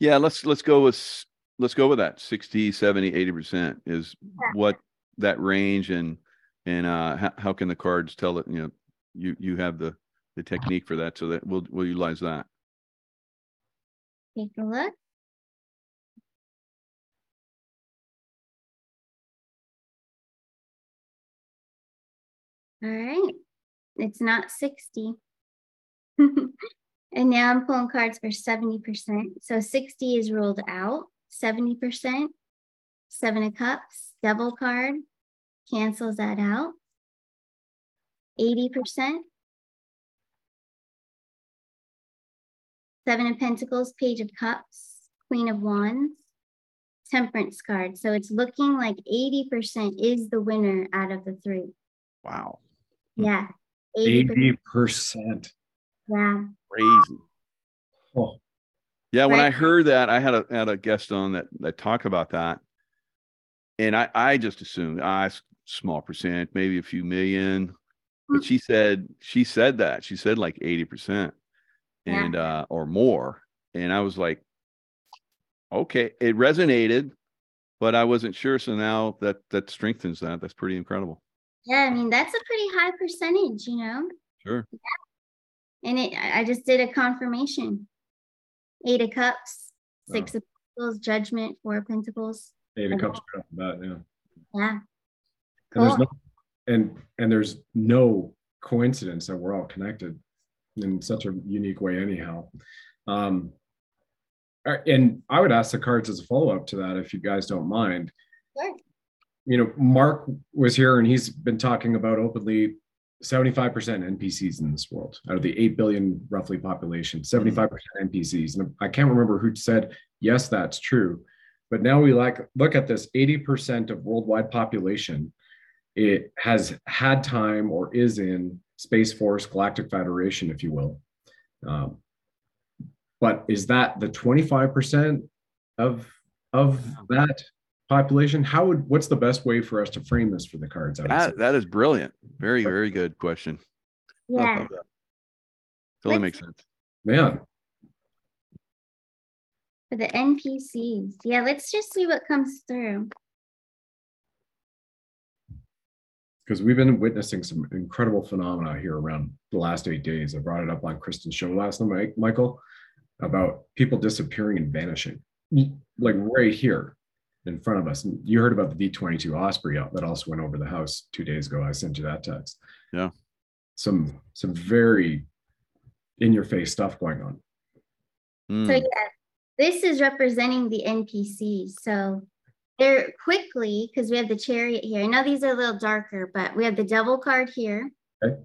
Yeah, let's let's go with Let's go with that. sixty, seventy, eighty percent is yeah. what that range, and and uh, how, how can the cards tell it? You know, you you have the the technique for that, so that we'll we'll utilize that. Take a look. All right, it's not sixty. And now I'm pulling cards for seventy percent. So sixty is ruled out. seventy percent, Seven of Cups, Devil card, cancels that out. eighty percent, Seven of Pentacles, Page of Cups, Queen of Wands, Temperance card. So it's looking like eighty percent is the winner out of the three. Wow. Yeah. eighty percent. eighty percent. Yeah. Crazy. Oh. Yeah, when right. I heard that, I had a had a guest on that that talked about that, and I I just assumed ah small percent, maybe a few million, but she said she said that she said like eighty percent and yeah. uh, or more, and I was like, okay, it resonated, but I wasn't sure. So now that that strengthens that. That's pretty incredible. Yeah, I mean that's a pretty high percentage, you know. Sure. Yeah. And it I just did a confirmation. Eight of Cups, Six oh. of Pentacles, Judgment, Four of Pentacles. Eight of Cups, that, yeah. Yeah. Cool. And, there's no, and and there's no coincidence that we're all connected in such a unique way, anyhow. Um, and I would ask the cards as a follow-up to that, if you guys don't mind. Sure. You know, Mark was here, and he's been talking about openly seventy-five percent N P Cs in this world, out of the eight billion roughly population, seventy-five percent N P Cs. And I can't remember who said, yes, that's true. But now we like look at this, eighty percent of worldwide population, it has had time or is in Space Force, Galactic Federation, if you will. Um, but is that the twenty-five percent of, of that population? How would what's the best way for us to frame this for the cards? That, that is brilliant. Very, very good question. Yeah. Totally makes sense. Yeah. For the N P Cs. Yeah, let's just see what comes through. Because we've been witnessing some incredible phenomena here around the last eight days. I brought it up on Kristen's show last night, Michael, about people disappearing and vanishing. Like right here in front of us. And you heard about the V twenty-two Osprey that also went over the house two days ago. I sent you that text. Yeah. Some, some very in-your-face stuff going on. Mm. So yeah, this is representing the N P Cs. So they're quickly, because we have the Chariot here. I know these are a little darker, but we have the Devil card here, Okay.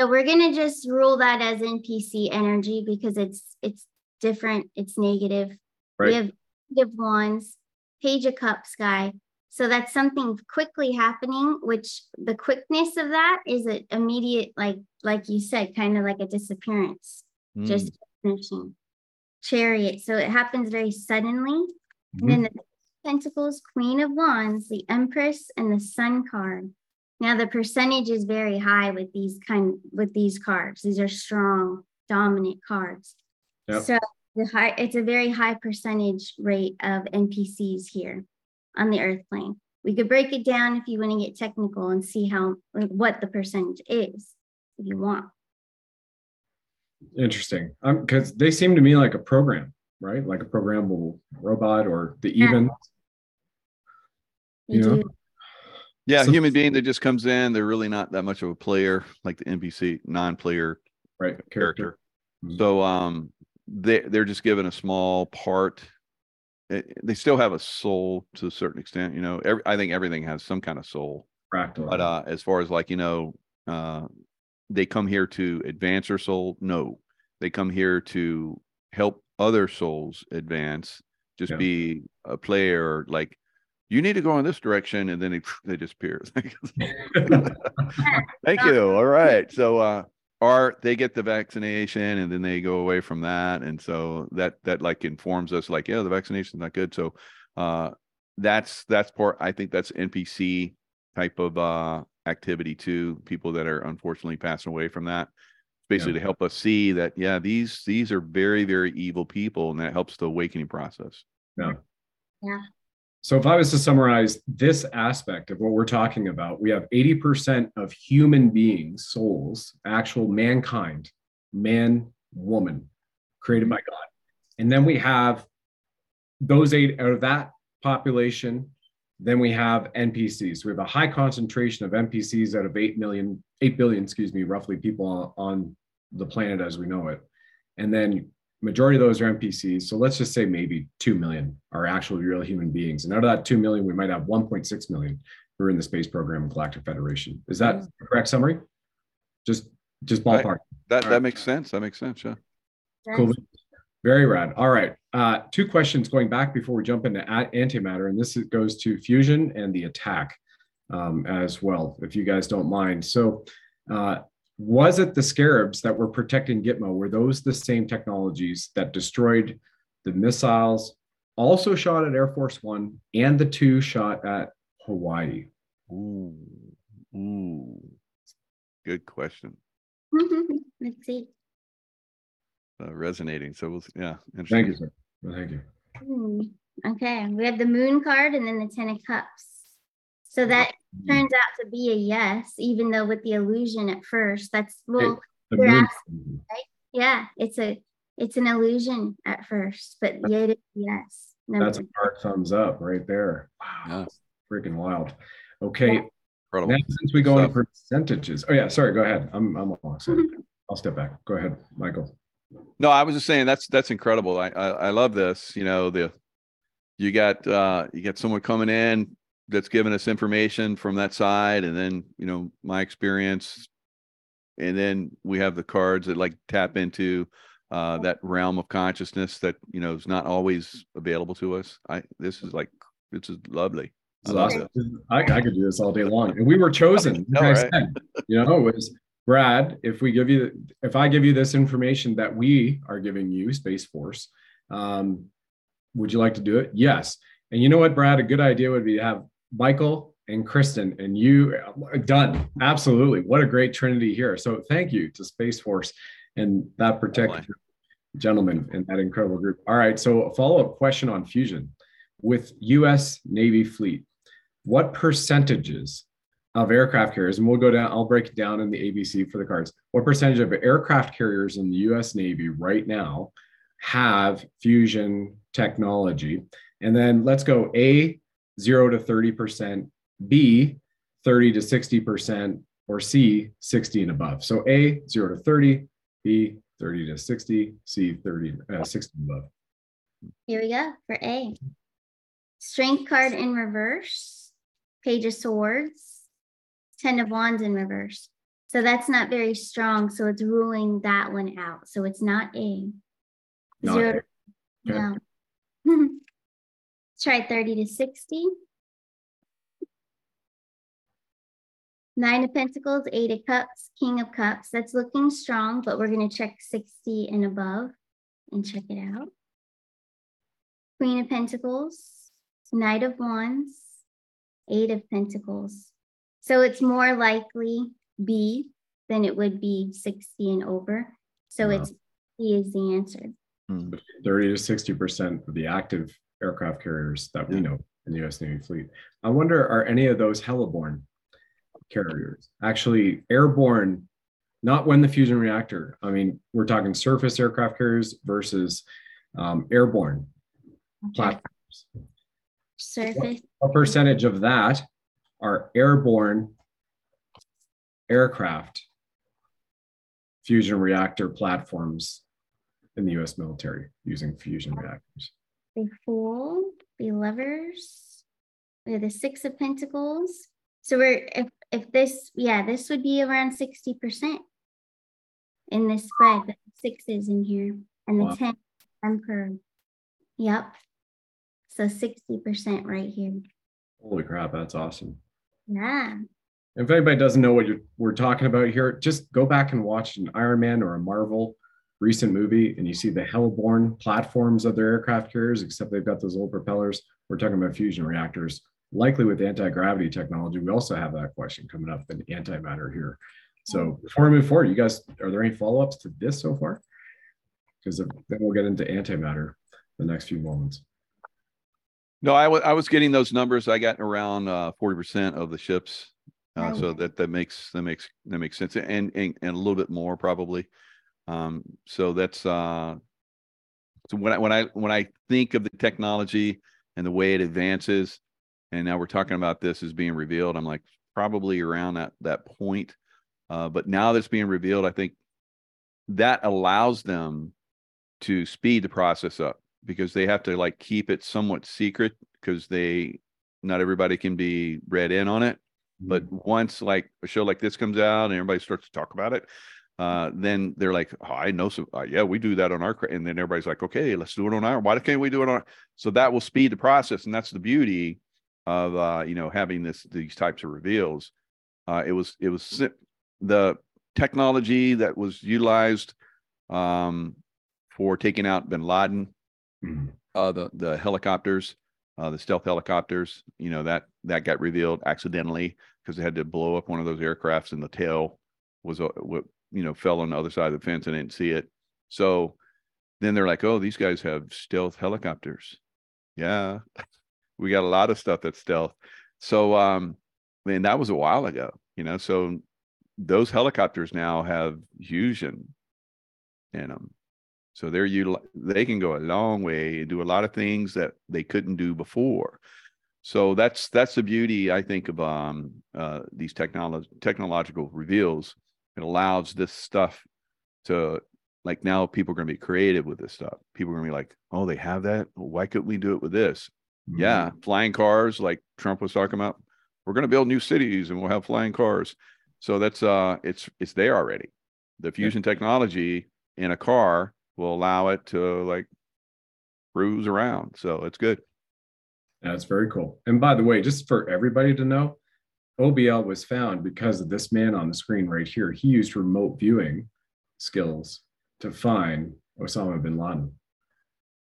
So we're gonna just rule that as N P C energy because it's it's different, it's negative. Right. We have negative wands, page of cups guy. So that's something quickly happening, which the quickness of that is an immediate, like like you said, kind of like a disappearance, mm. just finishing. Chariot. So it happens very suddenly. Mm-hmm. And then the Pentacles, Queen of Wands, the Empress, and the Sun card. Now the percentage is very high with these kind with these cards. These are strong, dominant cards. Yep. So the high, it's a very high percentage rate of N P Cs here on the earth plane. We could break it down if you want to get technical and see how, like, what the percentage is if you want. Interesting. Um, because they seem to me like a program, right? Like a programmable robot or the even. Yeah. You know? Yeah, so, a human being that just comes in, they're really not that much of a player, like the N P C, non-player right, character. character. Mm-hmm. So um, they, they're just given a small part. They still have a soul to a certain extent, you know. Every, I think everything has some kind of soul. Practical. But uh, as far as like, you know, uh, they come here to advance their soul. No, they come here to help other souls advance. Just yeah. be a player. Like, you need to go in this direction, and then they, they disappear. Thank you. All right. So, uh, or they get the vaccination and then they go away from that. And so that, that like informs us like, yeah, the vaccination's not good. So uh, that's, that's part, I think that's N P C type of uh, activity too. People that are unfortunately passing away from that, basically yeah. to help us see that, yeah, these, these are very, very evil people. And that helps the awakening process. Yeah. Yeah. So if I was to summarize this aspect of what we're talking about, we have eighty percent of human beings, souls, actual mankind, man, woman, created by God. And then we have those eight out of that population. Then we have N P Cs. We have a high concentration of N P Cs out of eight million, eight billion, excuse me, roughly people on the planet as we know it. And then majority of those are N P Cs. So let's just say maybe two million are actual real human beings. And out of that two million, we might have one point six million who are in the space program and Galactic Federation. Is that a correct summary? Just just ballpark. Right. That, that right. makes sense. That makes sense. Yeah. Cool. Very rad. All right. Uh, two questions going back before we jump into antimatter. And this goes to fusion and the attack um, as well, if you guys don't mind. So, uh, was it the scarabs that were protecting Gitmo? Were those the same technologies that destroyed the missiles also shot at Air Force One and the two shot at Hawaii? Ooh, ooh. Good question. Let's see. Uh, resonating. So, we'll, yeah. Thank you, sir. Well, thank you. Mm, okay. We have the moon card and then the Ten of Cups. So that turns out to be a yes, even though with the illusion at first, that's well, hey, you're asking, right? Yeah, it's a it's an illusion at first, but yet it's yes. Number that's two. A hard thumbs up right there. Wow, yes. Freaking wild. Okay, yeah. Now since we go into percentages, oh yeah, sorry, go ahead. I'm I'm lost. I'll step back. Go ahead, Michael. No, I was just saying that's that's incredible. I I, I love this. You know the you got uh, you got someone coming in that's given us information from that side. And then, you know, my experience, and then we have the cards that like tap into uh, that realm of consciousness that, you know, is not always available to us. I, this is like, this is lovely. I, love awesome. I, I could do this all day long. And we were chosen. All right. You know, it was Brad. If we give you, if I give you this information that we are giving you, Space Force, um, would you like to do it? Yes. And you know what, Brad, a good idea would be to have Michael and Kristen and you done. Absolutely. What a great Trinity here. So thank you to Space Force and that protective oh gentleman and that incredible group. All right. So a follow-up question on fusion with U S Navy fleet, what percentages of aircraft carriers, and we'll go down, I'll break it down in the A B C for the cards. What percentage of aircraft carriers in the U S Navy right now have fusion technology? And then let's go A, zero to thirty percent, B, thirty to sixty percent, or C, sixty and above. So A, zero to thirty, B, thirty to sixty, C, thirty, uh, sixty and above. Here we go for A. Strength card in reverse, Page of Swords, Ten of Wands in reverse. So that's not very strong. So it's ruling that one out. So it's not A. Not Zero. A. Okay. No. Try thirty to sixty. Nine of Pentacles, Eight of Cups, King of Cups. That's looking strong, but we're going to check sixty and above and check it out. Queen of Pentacles, Knight of Wands, Eight of Pentacles. So it's more likely B than it would be sixty and over. So wow. It's B is the answer. Mm. thirty to sixty percent of the active aircraft carriers that we know in the U S Navy fleet. I wonder, are any of those heliborne carriers actually airborne? Not when the fusion reactor, I mean, we're talking surface aircraft carriers versus um, airborne okay. platforms. Surface. What, what percentage of that are airborne aircraft fusion reactor platforms in the U S military using fusion reactors? The Fool, the Lovers, the Six of Pentacles. So we're, if, if this, yeah, this would be around sixty percent in this spread, but six is in here, and the wow. ten, Emperor. Yep. So sixty percent right here. Holy crap, that's awesome. Yeah. If anybody doesn't know what you're, we're talking about here, just go back and watch an Iron Man or a Marvel recent movie, and you see the heliborne platforms of their aircraft carriers, except they've got those old propellers. We're talking about fusion reactors. Likely with anti-gravity technology, we also have that question coming up in antimatter here. So before we move forward, you guys, are there any follow-ups to this so far? Because then we'll get into antimatter the next few moments. No, I, I was getting those numbers. I got around uh, forty percent of the ships, uh, oh. so that that makes that makes that makes sense, and and, and a little bit more probably. Um, so that's uh, so when I when I when I think of the technology and the way it advances. And now we're talking about this as being revealed. I'm like probably around that, that point. Uh, but now that's being revealed, I think that allows them to speed the process up because they have to like keep it somewhat secret because they, not everybody can be read in on it. But once like a show like this comes out and everybody starts to talk about it, uh, then they're like, oh, I know some, uh, yeah, we do that on our, and then everybody's like, okay, let's do it on our, why can't we do it on our? So that will speed the process. And that's the beauty of uh you know having this these types of reveals. uh it was it was the technology that was utilized um for taking out bin Laden, mm-hmm. uh the the helicopters, uh the stealth helicopters, you know, that that got revealed accidentally because they had to blow up one of those aircrafts and the tail was uh, what you know fell on the other side of the fence and they didn't see it. So then they're like, oh, these guys have stealth helicopters. Yeah. We got a lot of stuff that's stealth. So, um, man, that was a while ago, you know, so those helicopters now have fusion in them. So they're, they can go a long way and do a lot of things that they couldn't do before. So that's, that's the beauty, I think, of, um, uh, these technology, technological reveals. It allows this stuff to, like, now people are going to be creative with this stuff. People are going to be like, oh, they have that. Why couldn't we do it with this? Yeah, flying cars, like Trump was talking about. We're going to build new cities and we'll have flying cars. So that's uh it's it's there already. The fusion yeah. technology in a car will allow it to like cruise around. So it's good. That's very cool. And by the way, just for everybody to know, O B L was found because of this man on the screen right here. He used remote viewing skills to find Osama bin Laden.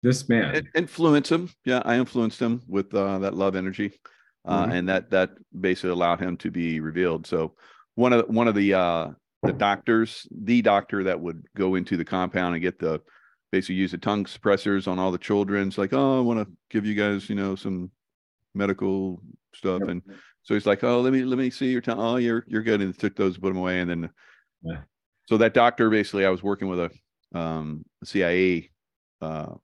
This man. It influenced him. Yeah, I influenced him with uh, that love energy, uh, mm-hmm. and that that basically allowed him to be revealed. So one of one of the uh, the doctors, the doctor that would go into the compound and get the basically use the tongue suppressors on all the children. It's like, oh, I want to give you guys, you know, some medical stuff, yep. and so he's like, oh, let me let me see your tongue. Oh, you're you're good, and took those, put them away, and then yeah. so that doctor basically, I was working with a um, C I A. Uh,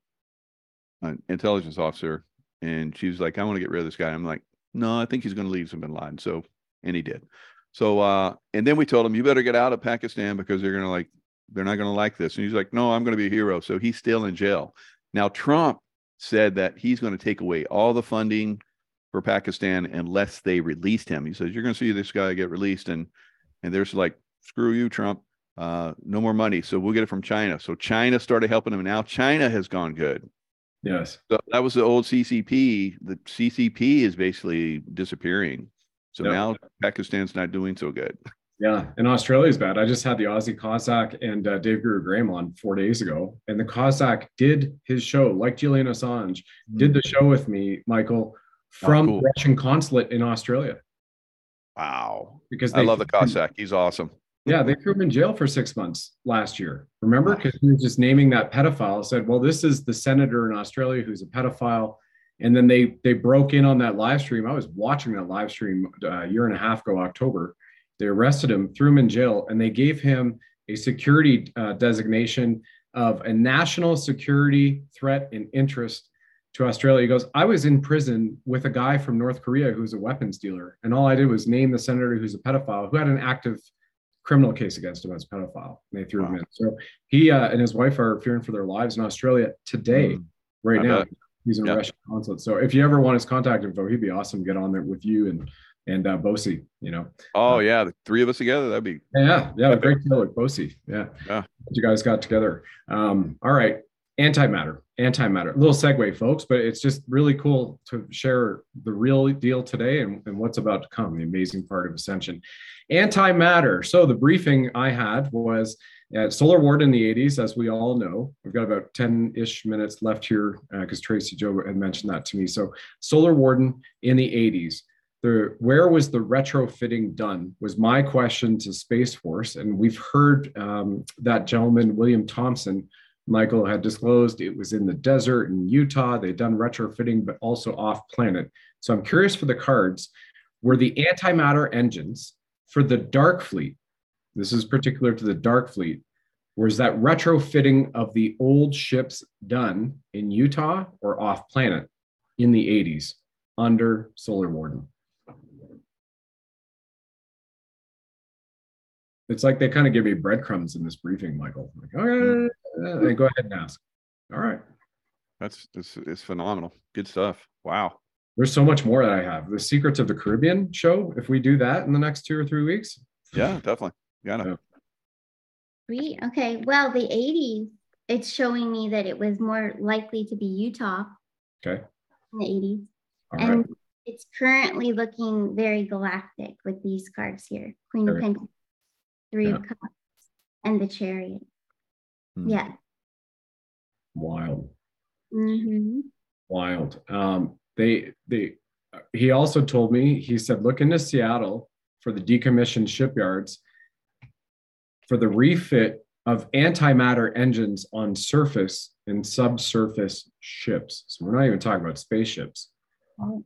an intelligence officer, and she was like, I want to get rid of this guy. I'm like, no, I think he's going to leave some bin Laden. So, and he did. So, uh, and then we told him, you better get out of Pakistan because they're going to like, they're not going to like this. And he's like, no, I'm going to be a hero. So he's still in jail. Now, Trump said that he's going to take away all the funding for Pakistan unless they released him. He says, you're going to see this guy get released. And, and there's like screw you, Trump. Uh, no more money. So we'll get it from China. So China started helping them. And now China has gone good. Yes. So that was the old C C P. The C C P is basically disappearing. So yep. now Pakistan's not doing so good. Yeah. And Australia's bad. I just had the Aussie Cossack and uh, Dave Gruber Graham on four days ago. And the Cossack did his show, like Julian Assange, mm-hmm. did the show with me, Michael, from oh, cool. the Russian consulate in Australia. Wow. Because they I love the Cossack. He's awesome. Yeah, they threw him in jail for six months last year. Remember? Because he was just naming that pedophile, said, well, this is the senator in Australia who's a pedophile. And then they they broke in on that live stream. I was watching that live stream a year and a half ago, October. They arrested him, threw him in jail, and they gave him a security uh, designation of a national security threat and interest to Australia. He goes, I was in prison with a guy from North Korea who's a weapons dealer. And all I did was name the senator who's a pedophile who had an active criminal case against him as a pedophile. And they threw wow. him in. So he uh, and his wife are fearing for their lives in Australia today, mm. right I now. Bet. He's in a yep. Russian consulate. So if you ever want his contact info, he'd be awesome. Get on there with you and and uh, Bosi, you know. Oh, uh, yeah. The three of us together, that'd be. Yeah, yeah. A great deal with Bosi. Yeah. yeah. You guys got together. Um, all right. Antimatter, antimatter. A little segue, folks, but it's just really cool to share the real deal today and, and what's about to come, the amazing part of Ascension. Antimatter. So the briefing I had was at Solar Warden in the eighties, as we all know. We've got about ten-ish minutes left here because uh, Tracy Joe had mentioned that to me. So Solar Warden in the eighties. The, where was the retrofitting done was my question to Space Force. And we've heard um, that gentleman, William Thompson, Michael had disclosed it was in the desert in Utah. They'd done retrofitting, but also off planet. So I'm curious for the cards, were the antimatter engines for the Dark Fleet, this is particular to the Dark Fleet, was that retrofitting of the old ships done in Utah or off planet in the eighties under Solar Warden? It's like they kind of give me breadcrumbs in this briefing, Michael. I'm like, okay, oh, go ahead and ask. All right. That's it's, it's phenomenal. Good stuff. Wow. There's so much more that I have. The Secrets of the Caribbean show, if we do that in the next two or three weeks. Yeah, definitely. Got it. Sweet. Okay. Well, the eighties, it's showing me that it was more likely to be Utah. Okay. In the eighties. All right. And it's currently looking very galactic with these cards here. Queen of Pentacles. Three yeah. of Cups and the Chariot. Mm. Yeah. Wild. Mm-hmm. Wild. Um, they, they, uh, he also told me, he said, look into Seattle for the decommissioned shipyards for the refit of antimatter engines on surface and subsurface ships. So we're not even talking about spaceships. Oh.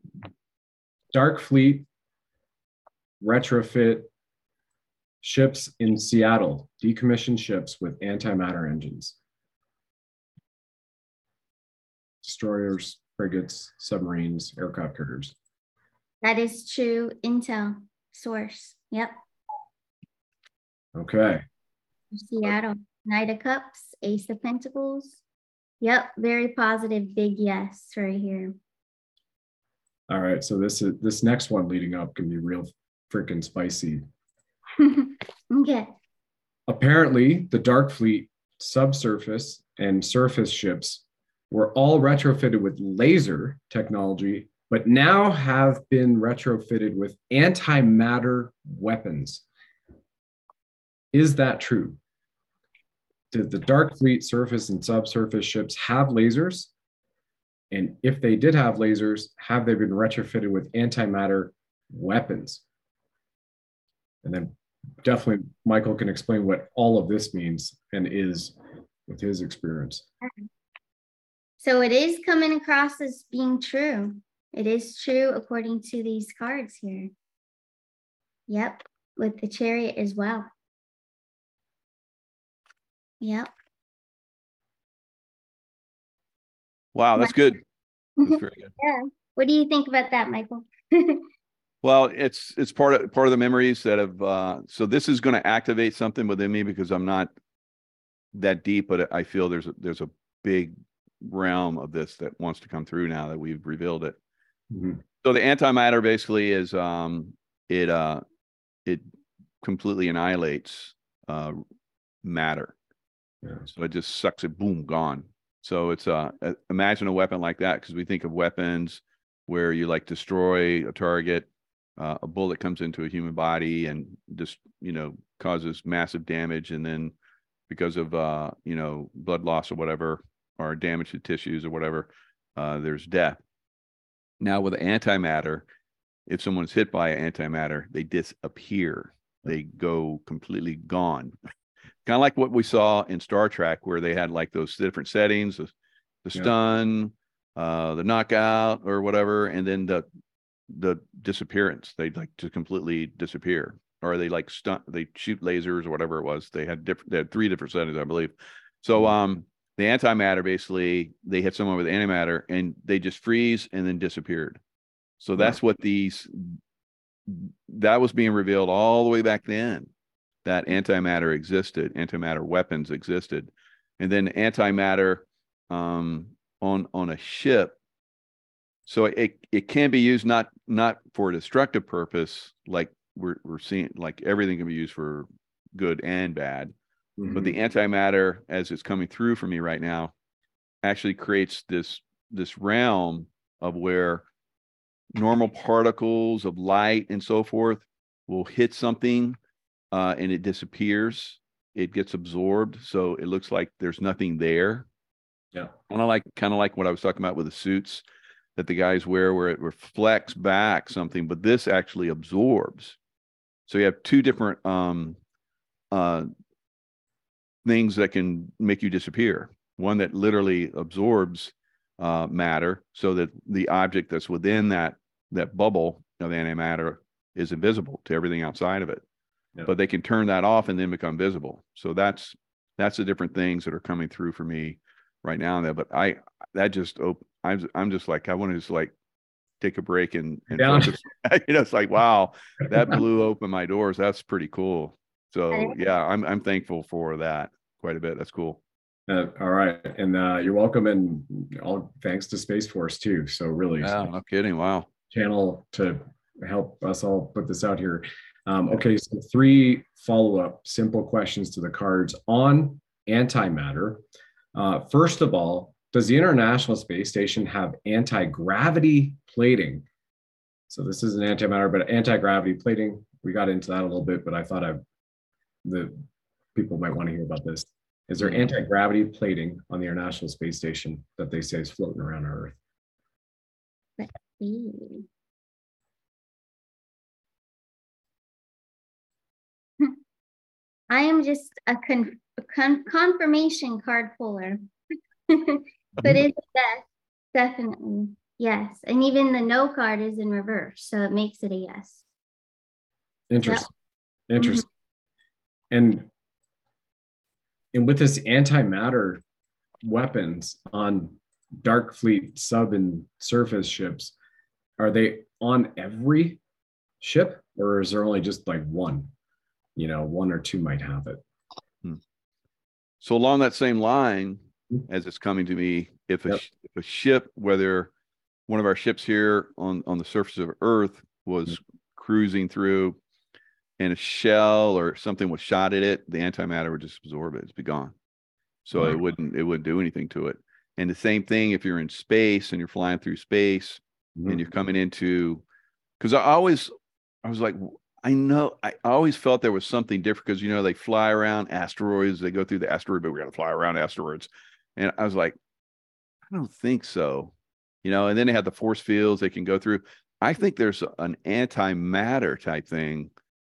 Dark Fleet, retrofit, ships in Seattle, decommissioned ships with antimatter engines. Destroyers, frigates, submarines, aircraft carriers. That is true intel source. Yep. Okay. Seattle, Knight of Cups, Ace of Pentacles. Yep, very positive, big yes right here. All right, so this is this next one leading up can be real freaking spicy. Okay. Apparently, the Dark Fleet subsurface and surface ships were all retrofitted with laser technology, but now have been retrofitted with antimatter weapons. Is that true? Did the Dark Fleet surface and subsurface ships have lasers? And if they did have lasers, have they been retrofitted with antimatter weapons? And then definitely Michael can explain what all of this means and is with his experience. So it is coming across as being true. It is true according to these cards here. Yep, with the Chariot as well. Yep. Wow, that's good. That's very good. Yeah. What do you think about that, Michael? Well, it's it's part of part of the memories that have. Uh, so this is going to activate something within me because I'm not that deep, but I feel there's a, there's a big realm of this that wants to come through now that we've revealed it. Mm-hmm. So the antimatter basically is um, it uh, it completely annihilates uh, matter. Yeah. So it just sucks it, boom, gone. So it's uh, imagine a weapon like that, because we think of weapons where you like destroy a target. Uh, a bullet comes into a human body and just, you know, causes massive damage. And then because of, uh, you know, blood loss or whatever, or damage to tissues or whatever, uh, there's death. Now with antimatter, if someone's hit by antimatter, they disappear. They go completely gone. Kind of like what we saw in Star Trek, where they had like those different settings, the, the yeah. stun, uh, the knockout or whatever. And then the, the disappearance, they'd like to completely disappear, or they like stunt, they shoot lasers or whatever it was. They had different, they had three different settings, I believe. So, um, the antimatter, basically they hit someone with antimatter and they just freeze and then disappeared. So that's what these, that was being revealed all the way back then, that antimatter existed, antimatter weapons existed. And then antimatter, um, on, on a ship. So it, it can be used not not for a destructive purpose, like we're we're seeing, like everything can be used for good and bad. Mm-hmm. But the antimatter, as it's coming through for me right now, actually creates this this realm of where normal particles of light and so forth will hit something, uh, and it disappears. It gets absorbed, so it looks like there's nothing there. Yeah, kind of like kind of like what I was talking about with the suits that the guys wear, where it reflects back something, but this actually absorbs. So you have two different um, uh, things that can make you disappear. One that literally absorbs uh, matter, so that the object that's within that that bubble of antimatter is invisible to everything outside of it. Yeah. But they can turn that off and then become visible. So that's that's the different things that are coming through for me right now. There, but I that just opened. I'm I'm just like, I want to just like take a break and, and focus. You know, it's like, wow, that blew open my doors. That's pretty cool. So yeah, I'm I'm thankful for that quite a bit. That's cool. Uh, all right, and uh, you're welcome, and all thanks to Space Force too. So really, yeah, so no kidding. Wow, channel to help us all put this out here. Um, okay, so three follow up simple questions to the cards on antimatter. Uh, first of all, does the International Space Station have anti-gravity plating? So this is an antimatter, but anti-gravity plating, we got into that a little bit, but I thought I, the people might want to hear about this. Is there anti-gravity plating on the International Space Station that they say is floating around our Earth? Let's see. I am just a con con confirmation card puller. But it's yes, definitely yes, and even the no card is in reverse, so it makes it a yes. Interesting, yep. Interesting, mm-hmm. and and with this antimatter weapons on Dark Fleet sub and surface ships, are they on every ship, or is there only just like one? You know, one or two might have it. Hmm. So along that same line, as it's coming to me, if a, yep. if a ship, whether one of our ships here on, on the surface of Earth was mm-hmm. cruising through and a shell or something was shot at it, the antimatter would just absorb it. It's be gone. So mm-hmm. it wouldn't, it wouldn't do anything to it. And the same thing, if you're in space and you're flying through space mm-hmm. and you're coming into, cause I always, I was like, I know, I always felt there was something different because, you know, they fly around asteroids, they go through the asteroid, but we're going to fly around asteroids. And I was like, I don't think so, you know, and then they have the force fields they can go through. I think there's an antimatter type thing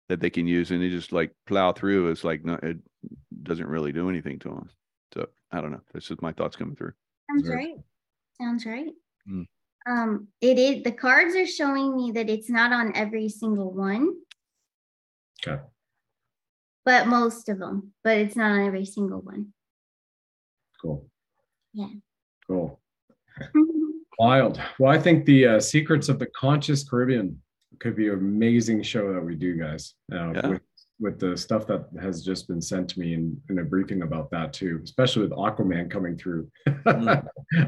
that they can use, and they just like plow through. It's like, no, it doesn't really do anything to them. So I don't know. This is my thoughts coming through. Sounds Sorry. right. Sounds right. Mm. Um, it is, the cards are showing me that it's not on every single one. Okay. But most of them, but it's not on every single one. Cool. Yeah. Cool. Wild. Well, I think the uh, Secrets of the Conscious Caribbean could be an amazing show that we do, guys. Uh, yeah. With with the stuff that has just been sent to me in, in a briefing about that too, especially with Aquaman coming through. Mm.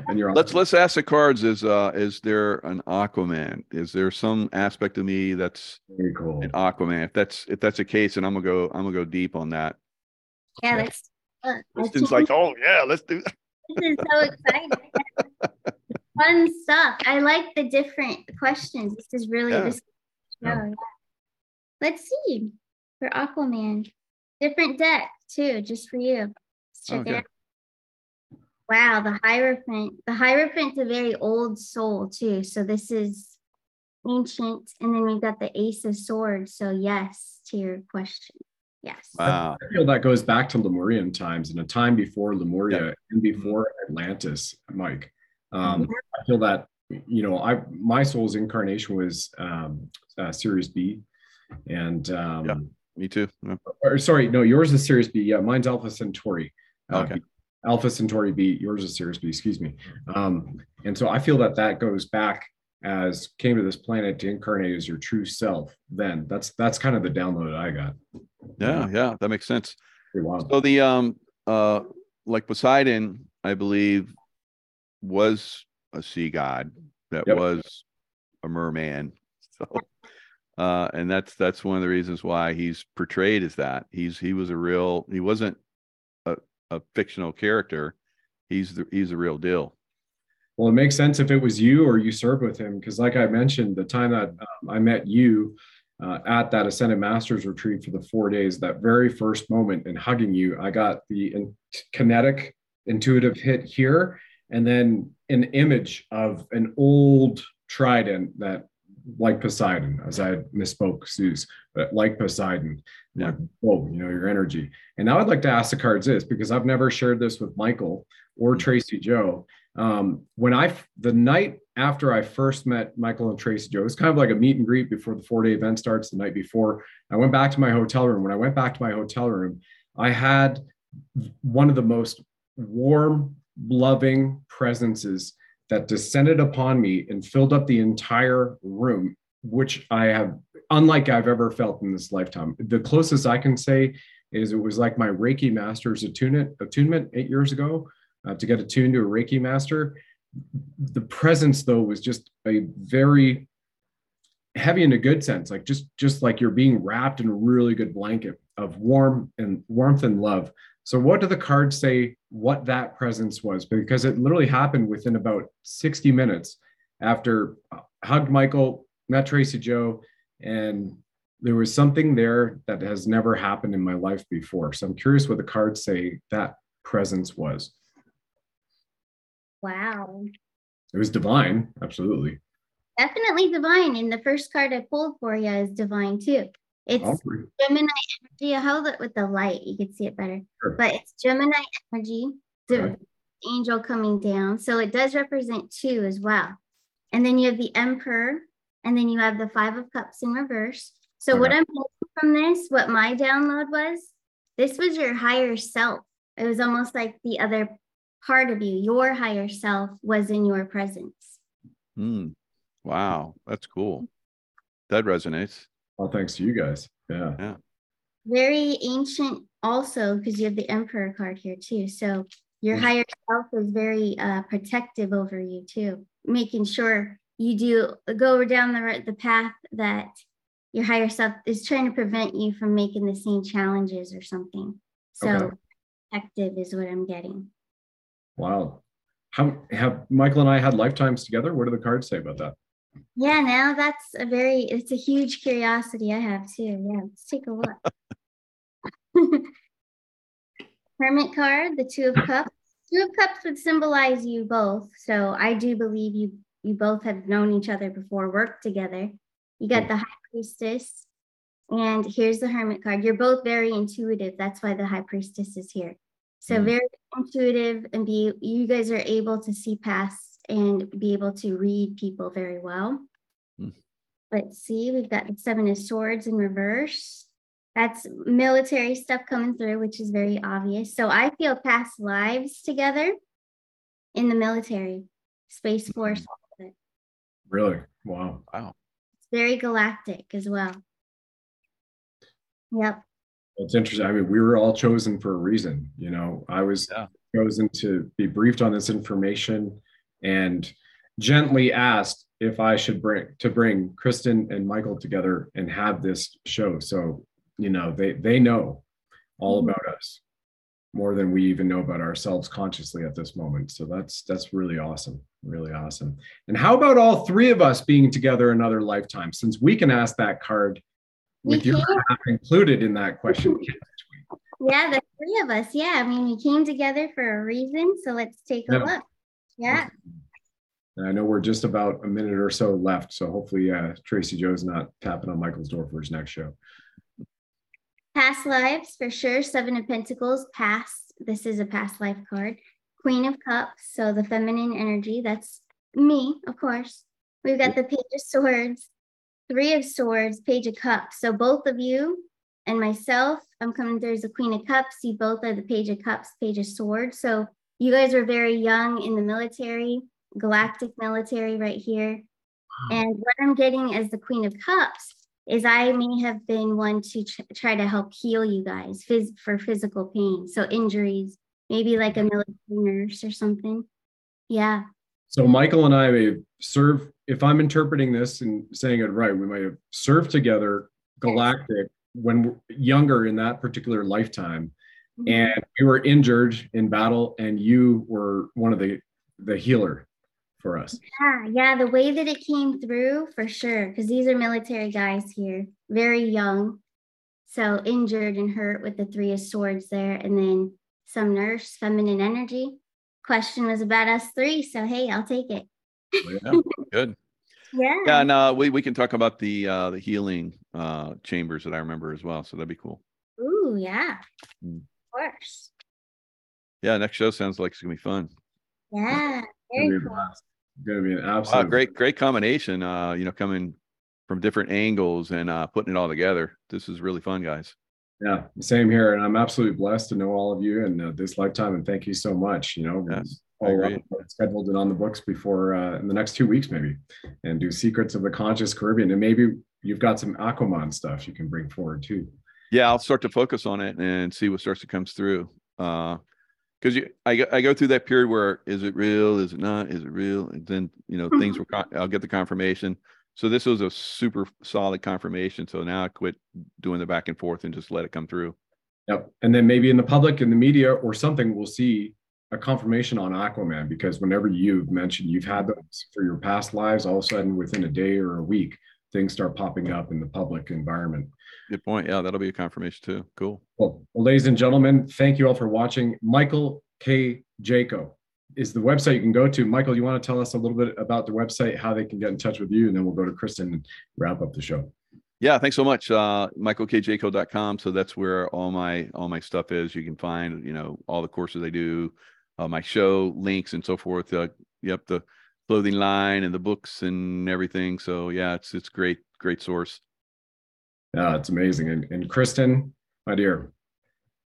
And you're let's let's ask the cards: is uh is there an Aquaman? Is there some aspect of me that's very cool? An Aquaman. If that's if that's the case, and I'm gonna go I'm gonna go deep on that. Yeah, yeah. That's uh, Kristen's like, oh yeah, let's do that. This is so exciting. Fun stuff. I like the different questions. This is really yeah. just yeah. Yeah. Let's see. For Aquaman, different deck too, just for you. Let's check okay. it out. Wow, the Hierophant. The Hierophant's a very old soul too. So this is ancient, and then we've got the Ace of Swords. So yes to your question. Yes. Wow. I feel that goes back to Lemurian times and a time before Lemuria yep. and before Atlantis, Mike. Um, mm-hmm. I feel that you know, I my soul's incarnation was um, uh, Sirius B, and um, yep. Me too. Yeah. Or, sorry, no, yours is Sirius B. Yeah, mine's Alpha Centauri. Uh, okay. Alpha Centauri B. Yours is Sirius B. Excuse me. Um, and so I feel that that goes back as came to this planet to incarnate as your true self. Then that's that's kind of the download I got. Yeah, yeah, that makes sense. So the um uh like Poseidon, I believe, was a sea god that yep. was a merman. So. Uh, and that's that's one of the reasons why he's portrayed as that. He's he was a real. He wasn't a, a fictional character. He's the, he's the real deal. Well, it makes sense if it was you or you served with him, because like I mentioned, the time that um, I met you uh, at that Ascended Masters retreat for the four days, that very first moment in hugging you, I got the in kinetic intuitive hit here, and then an image of an old trident that. Like Poseidon, as I misspoke, Zeus, but like Poseidon, yeah. like, whoa, you know, your energy. And now I'd like to ask the cards this, because I've never shared this with Michael or Tracy Joe. Um, when I, the night after I first met Michael and Tracy Joe, it was kind of like a meet and greet before the four day event starts the night before. I went back to my hotel room. When I went back to my hotel room, I had one of the most warm, loving presences that descended upon me and filled up the entire room, which I have, unlike I've ever felt in this lifetime. The closest I can say is it was like my Reiki master's attunement, attunement eight years ago uh, to get attuned to a Reiki master. The presence, though, was just a very heavy in a good sense, like just just like you're being wrapped in a really good blanket of warm and warmth and love. So what do the cards say what that presence was? Because it literally happened within about sixty minutes after I hugged Michael, met Tracy Joe, and there was something there that has never happened in my life before. So I'm curious what the cards say that presence was. Wow. It was divine, absolutely. Definitely divine. And the first card I pulled for you is divine too. It's Gemini energy. I held it with the light. You could see it better. Sure. But it's Gemini energy, the okay. angel coming down. So it does represent two as well. And then you have the Emperor, and then you have the Five of Cups in reverse. So okay. what I'm pulling from this, what my download was, this was your higher self. It was almost like the other part of you. Your higher self was in your presence. Mm. Wow. That's cool. That resonates. Well, thanks to you guys. Yeah. yeah. Very ancient also, because you have the Emperor card here too. So your mm-hmm. higher self is very uh, protective over you too, making sure you do go down the, the path that your higher self is trying to prevent you from making the same challenges or something. So okay. protective is what I'm getting. Wow. How have Michael and I had lifetimes together? What do the cards say about that? Yeah, now that's a very, it's a huge curiosity I have too. Yeah, let's take a look. Hermit card, the Two of Cups. Two of Cups would symbolize you both. So I do believe you you both have known each other before, worked together. You got the High Priestess, and here's the Hermit card. You're both very intuitive. That's why the High Priestess is here. So mm-hmm. very intuitive, and be you guys are able to see past and be able to read people very well. Mm. Let's see, we've got the Seven of Swords in reverse. That's military stuff coming through, which is very obvious. So I feel past lives together in the military, Space Force. Really? Wow. Wow. It's very galactic as well. Yep. It's interesting. I mean, we were all chosen for a reason. You know, I was yeah. chosen to be briefed on this information and gently asked if I should bring to bring Kristen and Michael together and have this show. So, you know, they they know all about us more than we even know about ourselves consciously at this moment. So that's that's really awesome. Really awesome. And how about all three of us being together another lifetime? Since we can ask that card with your app included in that question. Yeah, the three of us. Yeah, I mean, we came together for a reason. So let's take a yeah. look. Yeah. And I know we're just about a minute or so left. So hopefully uh, Tracy Joe's not tapping on Michael's door for his next show. Past lives, for sure. Seven of Pentacles, past. This is a past life card. Queen of Cups, so the feminine energy. That's me, of course. We've got the Page of Swords, Three of Swords, Page of Cups. So both of you and myself, I'm coming through as the Queen of Cups. You both are the Page of Cups, Page of Swords. So you guys were very young in the military, galactic military right here. And what I'm getting as the Queen of Cups is I may have been one to try to help heal you guys phys for physical pain. So injuries, maybe like a military nurse or something. Yeah. So Michael and I may serve, if I'm interpreting this and saying it right, we might have served together galactic yes. when we're younger in that particular lifetime. Mm-hmm. And we were injured in battle and you were one of the, the healer for us. Yeah, yeah, the way that it came through for sure, because these are military guys here, very young. So injured and hurt with the Three of Swords there. And then some nurse, feminine energy. Question was about us three, so hey, I'll take it. Yeah, good. Yeah, yeah, and uh, we we can talk about the uh, the healing uh, chambers that I remember as well. So that'd be cool. Ooh, yeah, mm. of course. Yeah, next show sounds like it's gonna be fun. Yeah, very it's gonna be, cool. It's gonna be an absolute wow, great great combination. Uh, you know, coming from different angles and uh, putting it all together. This is really fun, guys. Yeah, same here. And I'm absolutely blessed to know all of you in uh, this lifetime. And thank you so much. You know, yes, we'll schedule it on the books before uh, in the next two weeks, maybe, and do Secrets of the Conscious Caribbean. And maybe you've got some Aquaman stuff you can bring forward too. Yeah, I'll start to focus on it and see what starts to come through. Because uh, I, I go through that period where is it real? Is it not? Is it real? And then, you know, things will, I'll get the confirmation. So this was a super solid confirmation. So now I quit doing the back and forth and just let it come through. Yep. And then maybe in the public, in the media or something, we'll see a confirmation on Aquaman, because whenever you've mentioned you've had those for your past lives, all of a sudden within a day or a week, things start popping up in the public environment. Good point. Yeah, that'll be a confirmation too. Cool. Well, well ladies and gentlemen, thank you all for watching. Michael K. Jaco is the website you can go to. Michael, you want to tell us a little bit about the website, how they can get in touch with you, and then we'll go to Kristen and wrap up the show. Yeah, thanks so much. Uh, Michael K Jaco dot com. So that's where all my all my stuff is. You can find, you know, all the courses I do, uh, my show links and so forth. Uh, yep, the clothing line and the books and everything. So yeah, it's it's great, great source. Yeah, it's amazing. And, and Kristen, my dear.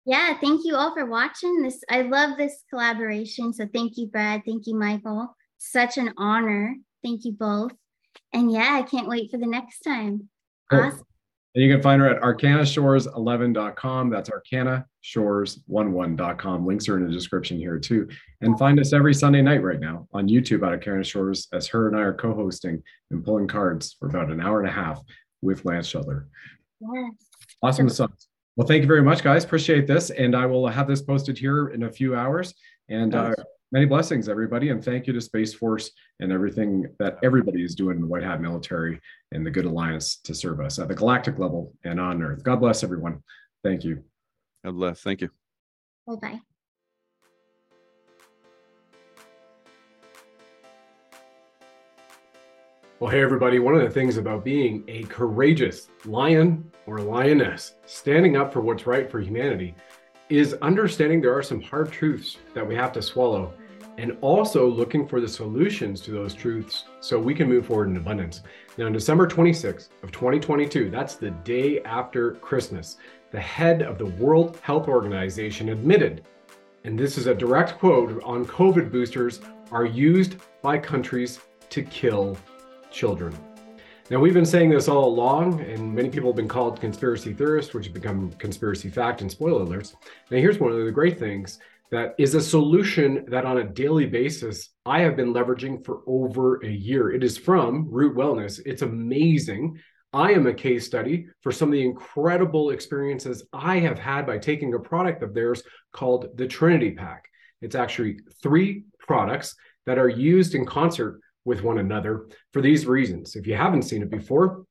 Yeah, thank you all for watching this. I love this collaboration. So thank you, Brad. Thank you, Michael. Such an honor. Thank you both. And yeah, I can't wait for the next time. Cool. Awesome. And you can find her at Arcana Shores eleven dot com. That's Arcana Shores eleven dot com. Links are in the description here too. And find us every Sunday night right now on YouTube at Arcana Shores, as her and I are co-hosting and pulling cards for about an hour and a half with Lance Shutler. Yes. Awesome stuff. Well, thank you very much, guys. Appreciate this. And I will have this posted here in a few hours. And nice. uh, many blessings, everybody. And thank you to Space Force and everything that everybody is doing in the White Hat military and the Good Alliance to serve us at the galactic level and on Earth. God bless everyone. Thank you. God bless. Thank you. Bye-bye. Well, hey, everybody. One of the things about being a courageous lion or lioness, standing up for what's right for humanity, is understanding there are some hard truths that we have to swallow, and also looking for the solutions to those truths so we can move forward in abundance. Now, on December twenty-sixth of twenty twenty-two, that's the day after Christmas, the head of the World Health Organization admitted, and this is a direct quote, on COVID boosters are used by countries to kill children. Now, we've been saying this all along, and many people have been called conspiracy theorists, which have become conspiracy fact and spoiler alerts. Now, here's one of the great things that is a solution that on a daily basis, I have been leveraging for over a year. It is from Root Wellness. It's amazing. I am a case study for some of the incredible experiences I have had by taking a product of theirs called the Trinity Pack. It's actually three products that are used in concert with one another for these reasons. If you haven't seen it before,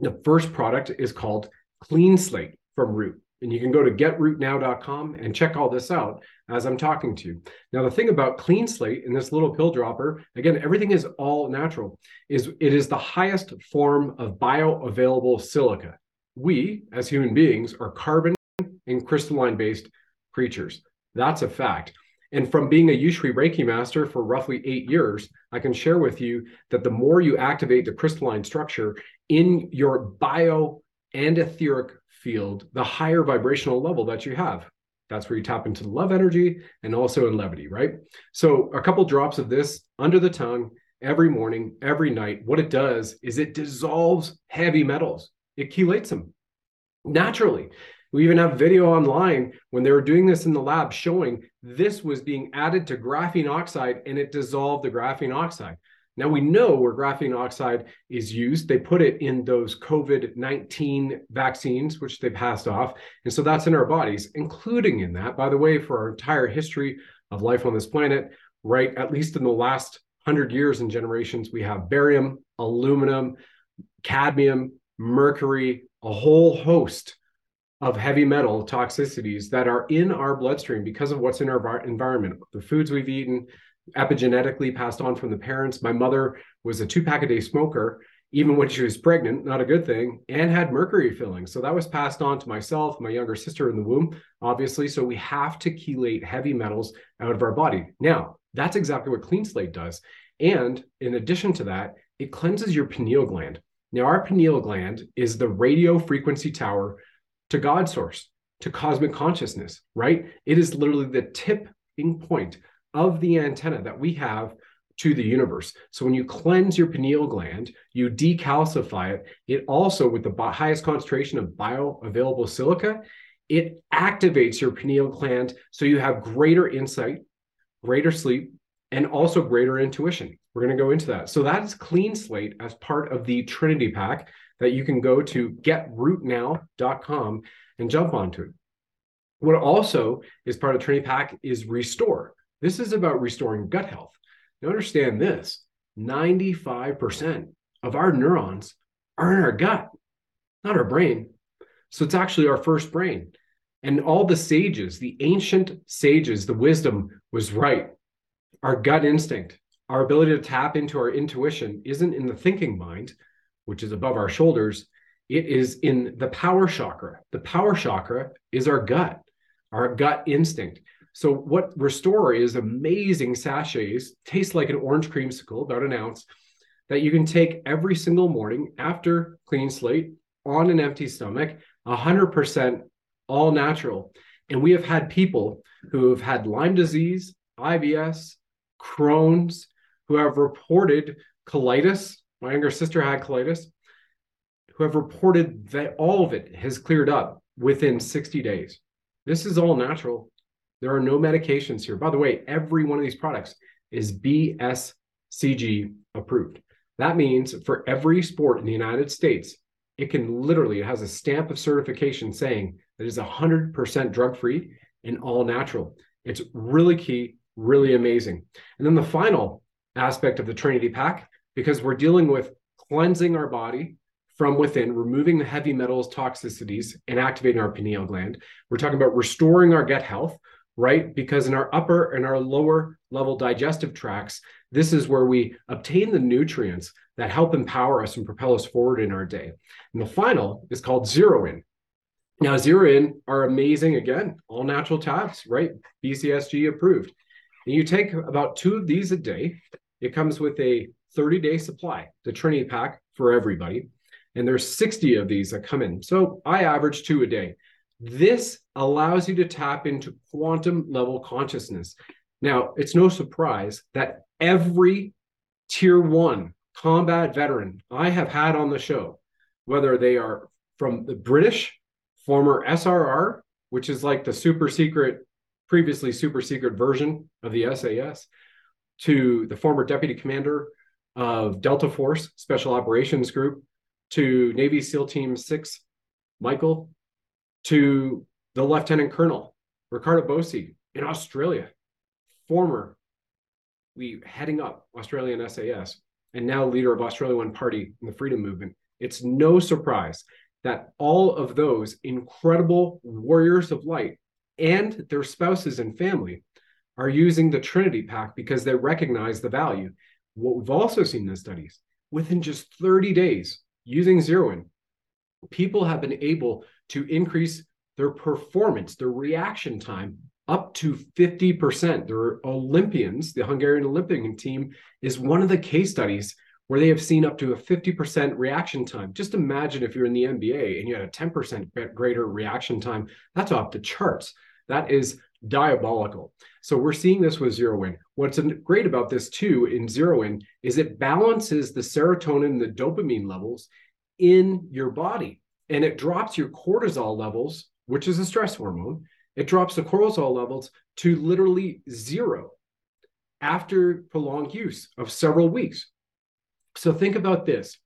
the first product is called Clean Slate from Root. And you can go to get root now dot com and check all this out as I'm talking to you. Now, the thing about Clean Slate and this little pill dropper, again, everything is all natural, is it is the highest form of bioavailable silica. We, as human beings, are carbon and crystalline-based creatures. That's a fact. And from being a Ushui Reiki master for roughly eight years, I can share with you that the more you activate the crystalline structure in your bio and etheric field, the higher vibrational level that you have. That's where you tap into love energy and also in levity, right? So a couple drops of this under the tongue every morning, every night, what it does is it dissolves heavy metals. It chelates them naturally. We even have video online when they were doing this in the lab showing this was being added to graphene oxide and it dissolved the graphene oxide. Now we know where graphene oxide is used. They put it in those COVID nineteen vaccines, which they passed off. And so that's in our bodies, including in that, by the way, for our entire history of life on this planet, right? At least in the last hundred years and generations, we have barium, aluminum, cadmium, mercury, a whole host of heavy metal toxicities that are in our bloodstream because of what's in our environment, the foods we've eaten, epigenetically passed on from the parents. My mother was a two-pack-a-day smoker, even when she was pregnant, not a good thing, and had mercury fillings. So that was passed on to myself, my younger sister in the womb, obviously. So we have to chelate heavy metals out of our body. Now, that's exactly what Clean Slate does. And in addition to that, it cleanses your pineal gland. Now, our pineal gland is the radio frequency tower to God source, to cosmic consciousness, right? It is literally the tipping point of the antenna that we have to the universe. So when you cleanse your pineal gland, you decalcify it. It also, with the highest concentration of bioavailable silica, it activates your pineal gland so you have greater insight, greater sleep, and also greater intuition. We're going to go into that. So that is Clean Slate as part of the Trinity Pack that you can go to get root now dot com and jump onto it. What also is part of Trinity Pack is Restore. This is about restoring gut health. Now understand this, ninety-five percent of our neurons are in our gut, not our brain. So it's actually our first brain. And all the sages, the ancient sages, the wisdom was right. Our gut instinct, our ability to tap into our intuition isn't in the thinking mind, which is above our shoulders, it is in the power chakra. The power chakra is our gut, our gut instinct. So what Restore is amazing sachets, tastes like an orange creamsicle, about an ounce, that you can take every single morning after Clean Slate on an empty stomach, one hundred percent all natural. And we have had people who have had Lyme disease, I B S, Crohn's, who have reported colitis. My younger sister had colitis, who have reported that all of it has cleared up within sixty days. This is all natural. There are no medications here. By the way, every one of these products is B S C G approved. That means for every sport in the United States, it can literally, it has a stamp of certification saying that it is one hundred percent drug-free and all natural. It's really key, really amazing. And then the final aspect of the Trinity Pack, because we're dealing with cleansing our body from within, removing the heavy metals, toxicities, and activating our pineal gland. We're talking about restoring our gut health, right? Because in our upper and our lower level digestive tracts, this is where we obtain the nutrients that help empower us and propel us forward in our day. And the final is called Zero In. Now, Zero In are amazing, again, all natural tabs, right? B C S G approved. And you take about two of these a day. It comes with a thirty-day supply, the Trinity Pack for everybody. And there's sixty of these that come in. So I average two a day. This allows you to tap into quantum level consciousness. Now, it's no surprise that every tier one combat veteran I have had on the show, whether they are from the British, former S R R, which is like the super secret, previously super secret version of the S A S, to the former deputy commander of Delta Force Special Operations Group, to Navy SEAL Team six, Michael, to the Lieutenant Colonel, Ricardo Bosi in Australia, former we heading up Australian S A S, and now leader of Australia One Party in the freedom movement. It's no surprise that all of those incredible warriors of light and their spouses and family are using the Trinity Pack because they recognize the value. What we've also seen in studies, within just thirty days, using Zeroin, people have been able to increase their performance, their reaction time, up to fifty percent. Their Olympians, the Hungarian Olympian team, is one of the case studies where they have seen up to a fifty percent reaction time. Just imagine if you're in the N B A and you had a ten percent greater reaction time. That's off the charts. That is diabolical. So we're seeing this with Zeroin. What's great about this too in Zeroin is it balances the serotonin, the dopamine levels in your body, and it drops your cortisol levels, which is a stress hormone. It drops the cortisol levels to literally zero after prolonged use of several weeks. So think about this.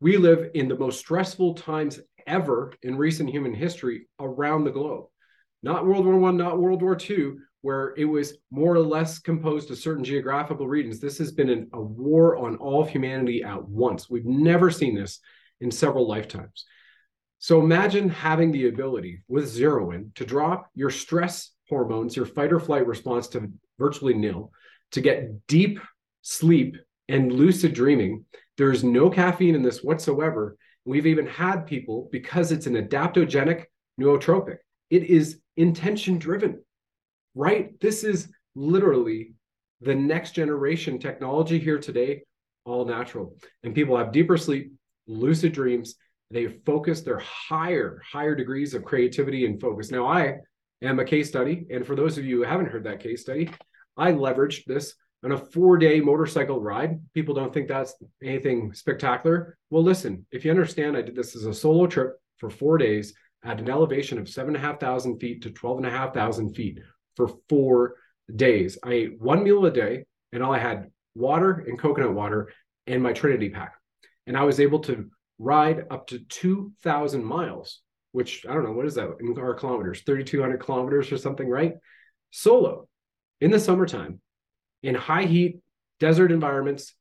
We live in the most stressful times ever in recent human history around the globe. Not World War One, not World War Two, where it was more or less composed to certain geographical regions. This has been an, a war on all of humanity at once. We've never seen this in several lifetimes. So imagine having the ability with Zeroin to drop your stress hormones, your fight or flight response, to virtually nil, to get deep sleep and lucid dreaming. There's no caffeine in this whatsoever. We've even had people, because it's an adaptogenic nootropic, it is intention driven, right? This is literally the next generation technology here today, all natural. And people have deeper sleep, lucid dreams. They focus their higher, higher degrees of creativity and focus. Now, I am a case study. And for those of you who haven't heard that case study, I leveraged this on a four-day motorcycle ride. People don't think that's anything spectacular. Well, listen, if you understand, I did this as a solo trip for four days at an elevation of seven thousand five hundred feet to twelve thousand five hundred feet for four days. I ate one meal a day, and all I had water and coconut water and my Trinity Pack. And I was able to ride up to two thousand miles, which I don't know, what is that in our kilometers, thirty-two hundred kilometers or something, right? Solo in the summertime, in high heat, desert environments,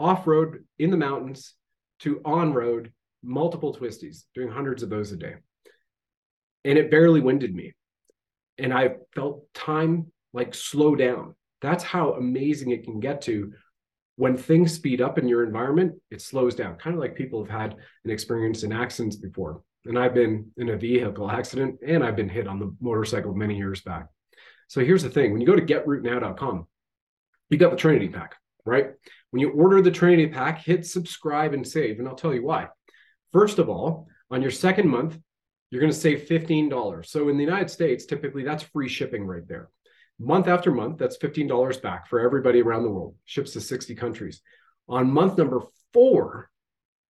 off-road in the mountains to on-road, multiple twisties, doing hundreds of those a day. And it barely winded me. And I felt time like slow down. That's how amazing it can get to. When things speed up in your environment, it slows down, kind of like people have had an experience in accidents before. And I've been in a vehicle accident, and I've been hit on the motorcycle many years back. So here's the thing. When you go to get root now dot com, you got the Trinity Pack, right? When you order the Trinity Pack, hit subscribe and save, and I'll tell you why. First of all, on your second month, you're going to save fifteen dollars. So in the United States, typically that's free shipping right there. Month after month, that's fifteen dollars back for everybody around the world. Ships to sixty countries. On month number four,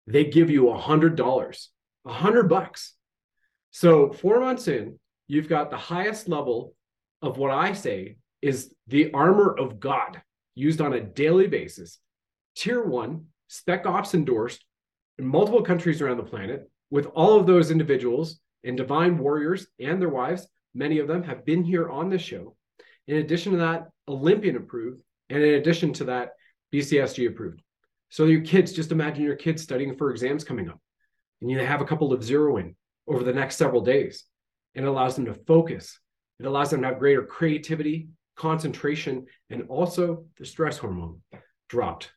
they give you one hundred dollars, one hundred bucks. So four months in, you've got the highest level of what I say is the armor of God used on a daily basis. Tier one, Spec Ops endorsed in multiple countries around the planet, with all of those individuals and divine warriors and their wives. Many of them have been here on this show. In addition to that, Olympian approved, and in addition to that, B C S G approved. So your kids, just imagine your kids studying for exams coming up, and you have a couple of Zeroin over the next several days, and it allows them to focus. It allows them to have greater creativity, concentration, and also the stress hormone dropped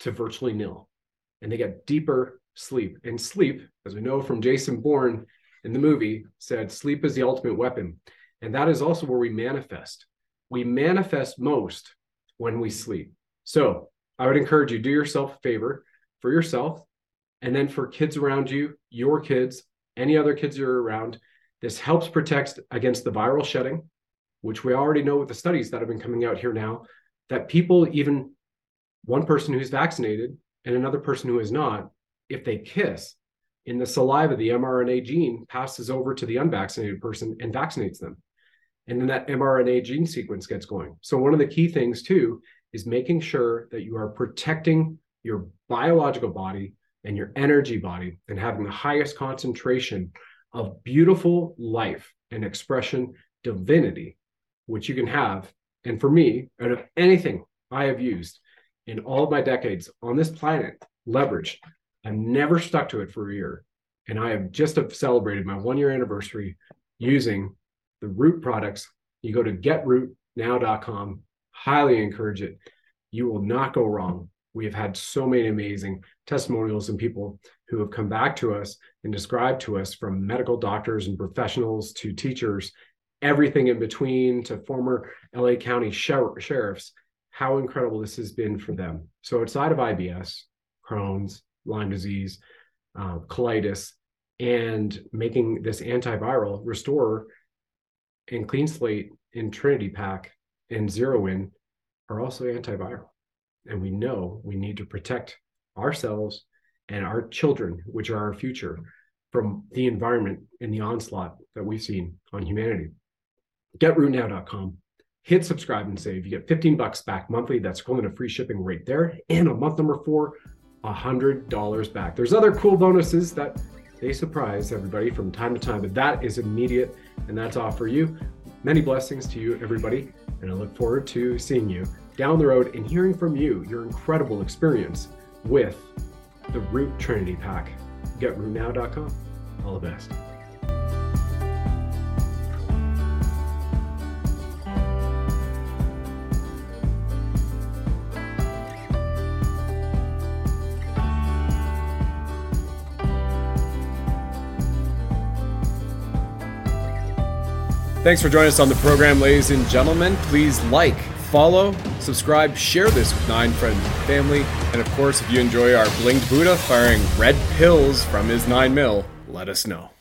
to virtually nil, and they get deeper sleep. And sleep, as we know from Jason Bourne in the movie, said sleep is the ultimate weapon, and that is also where we manifest. We manifest most when we sleep. So I would encourage you, do yourself a favor for yourself, and then for kids around you, your kids, any other kids you're around. This helps protect against the viral shedding, which we already know with the studies that have been coming out here now, that people, even one person who's vaccinated, and another person who is not, if they kiss, in the saliva, the mRNA gene passes over to the unvaccinated person and vaccinates them. And then that mRNA gene sequence gets going. So one of the key things too is making sure that you are protecting your biological body and your energy body and having the highest concentration of beautiful life and expression divinity, which you can have. And for me, out of anything I have used in all of my decades on this planet, leverage, I'm never stuck to it for a year. And I have just celebrated my one year anniversary using the Root products. You go to get root now dot com, highly encourage it. You will not go wrong. We have had so many amazing testimonials and people who have come back to us and described to us, from medical doctors and professionals to teachers, everything in between, to former L A County sher- sheriffs, how incredible this has been for them. So outside of I B S, Crohn's, Lyme disease, uh, colitis, and making this antiviral, Restore and Clean Slate and Trinity Pack and Zero In are also antiviral. And we know we need to protect ourselves and our children, which are our future, from the environment and the onslaught that we've seen on humanity. get root now dot com. Hit subscribe and save. You get fifteen bucks back monthly. That's equivalent to free shipping right there. And on month number four, one hundred dollars back. There's other cool bonuses that they surprise everybody from time to time, but that is immediate, and that's all for you. Many blessings to you, everybody, and I look forward to seeing you down the road and hearing from you your incredible experience with the Root Trinity Pack. get root now dot com. All the best. Thanks for joining us on the program, ladies and gentlemen. Please like, follow, subscribe, share this with nine friends and family. And of course, if you enjoy our blinged Buddha firing red pills from his nine mil, let us know.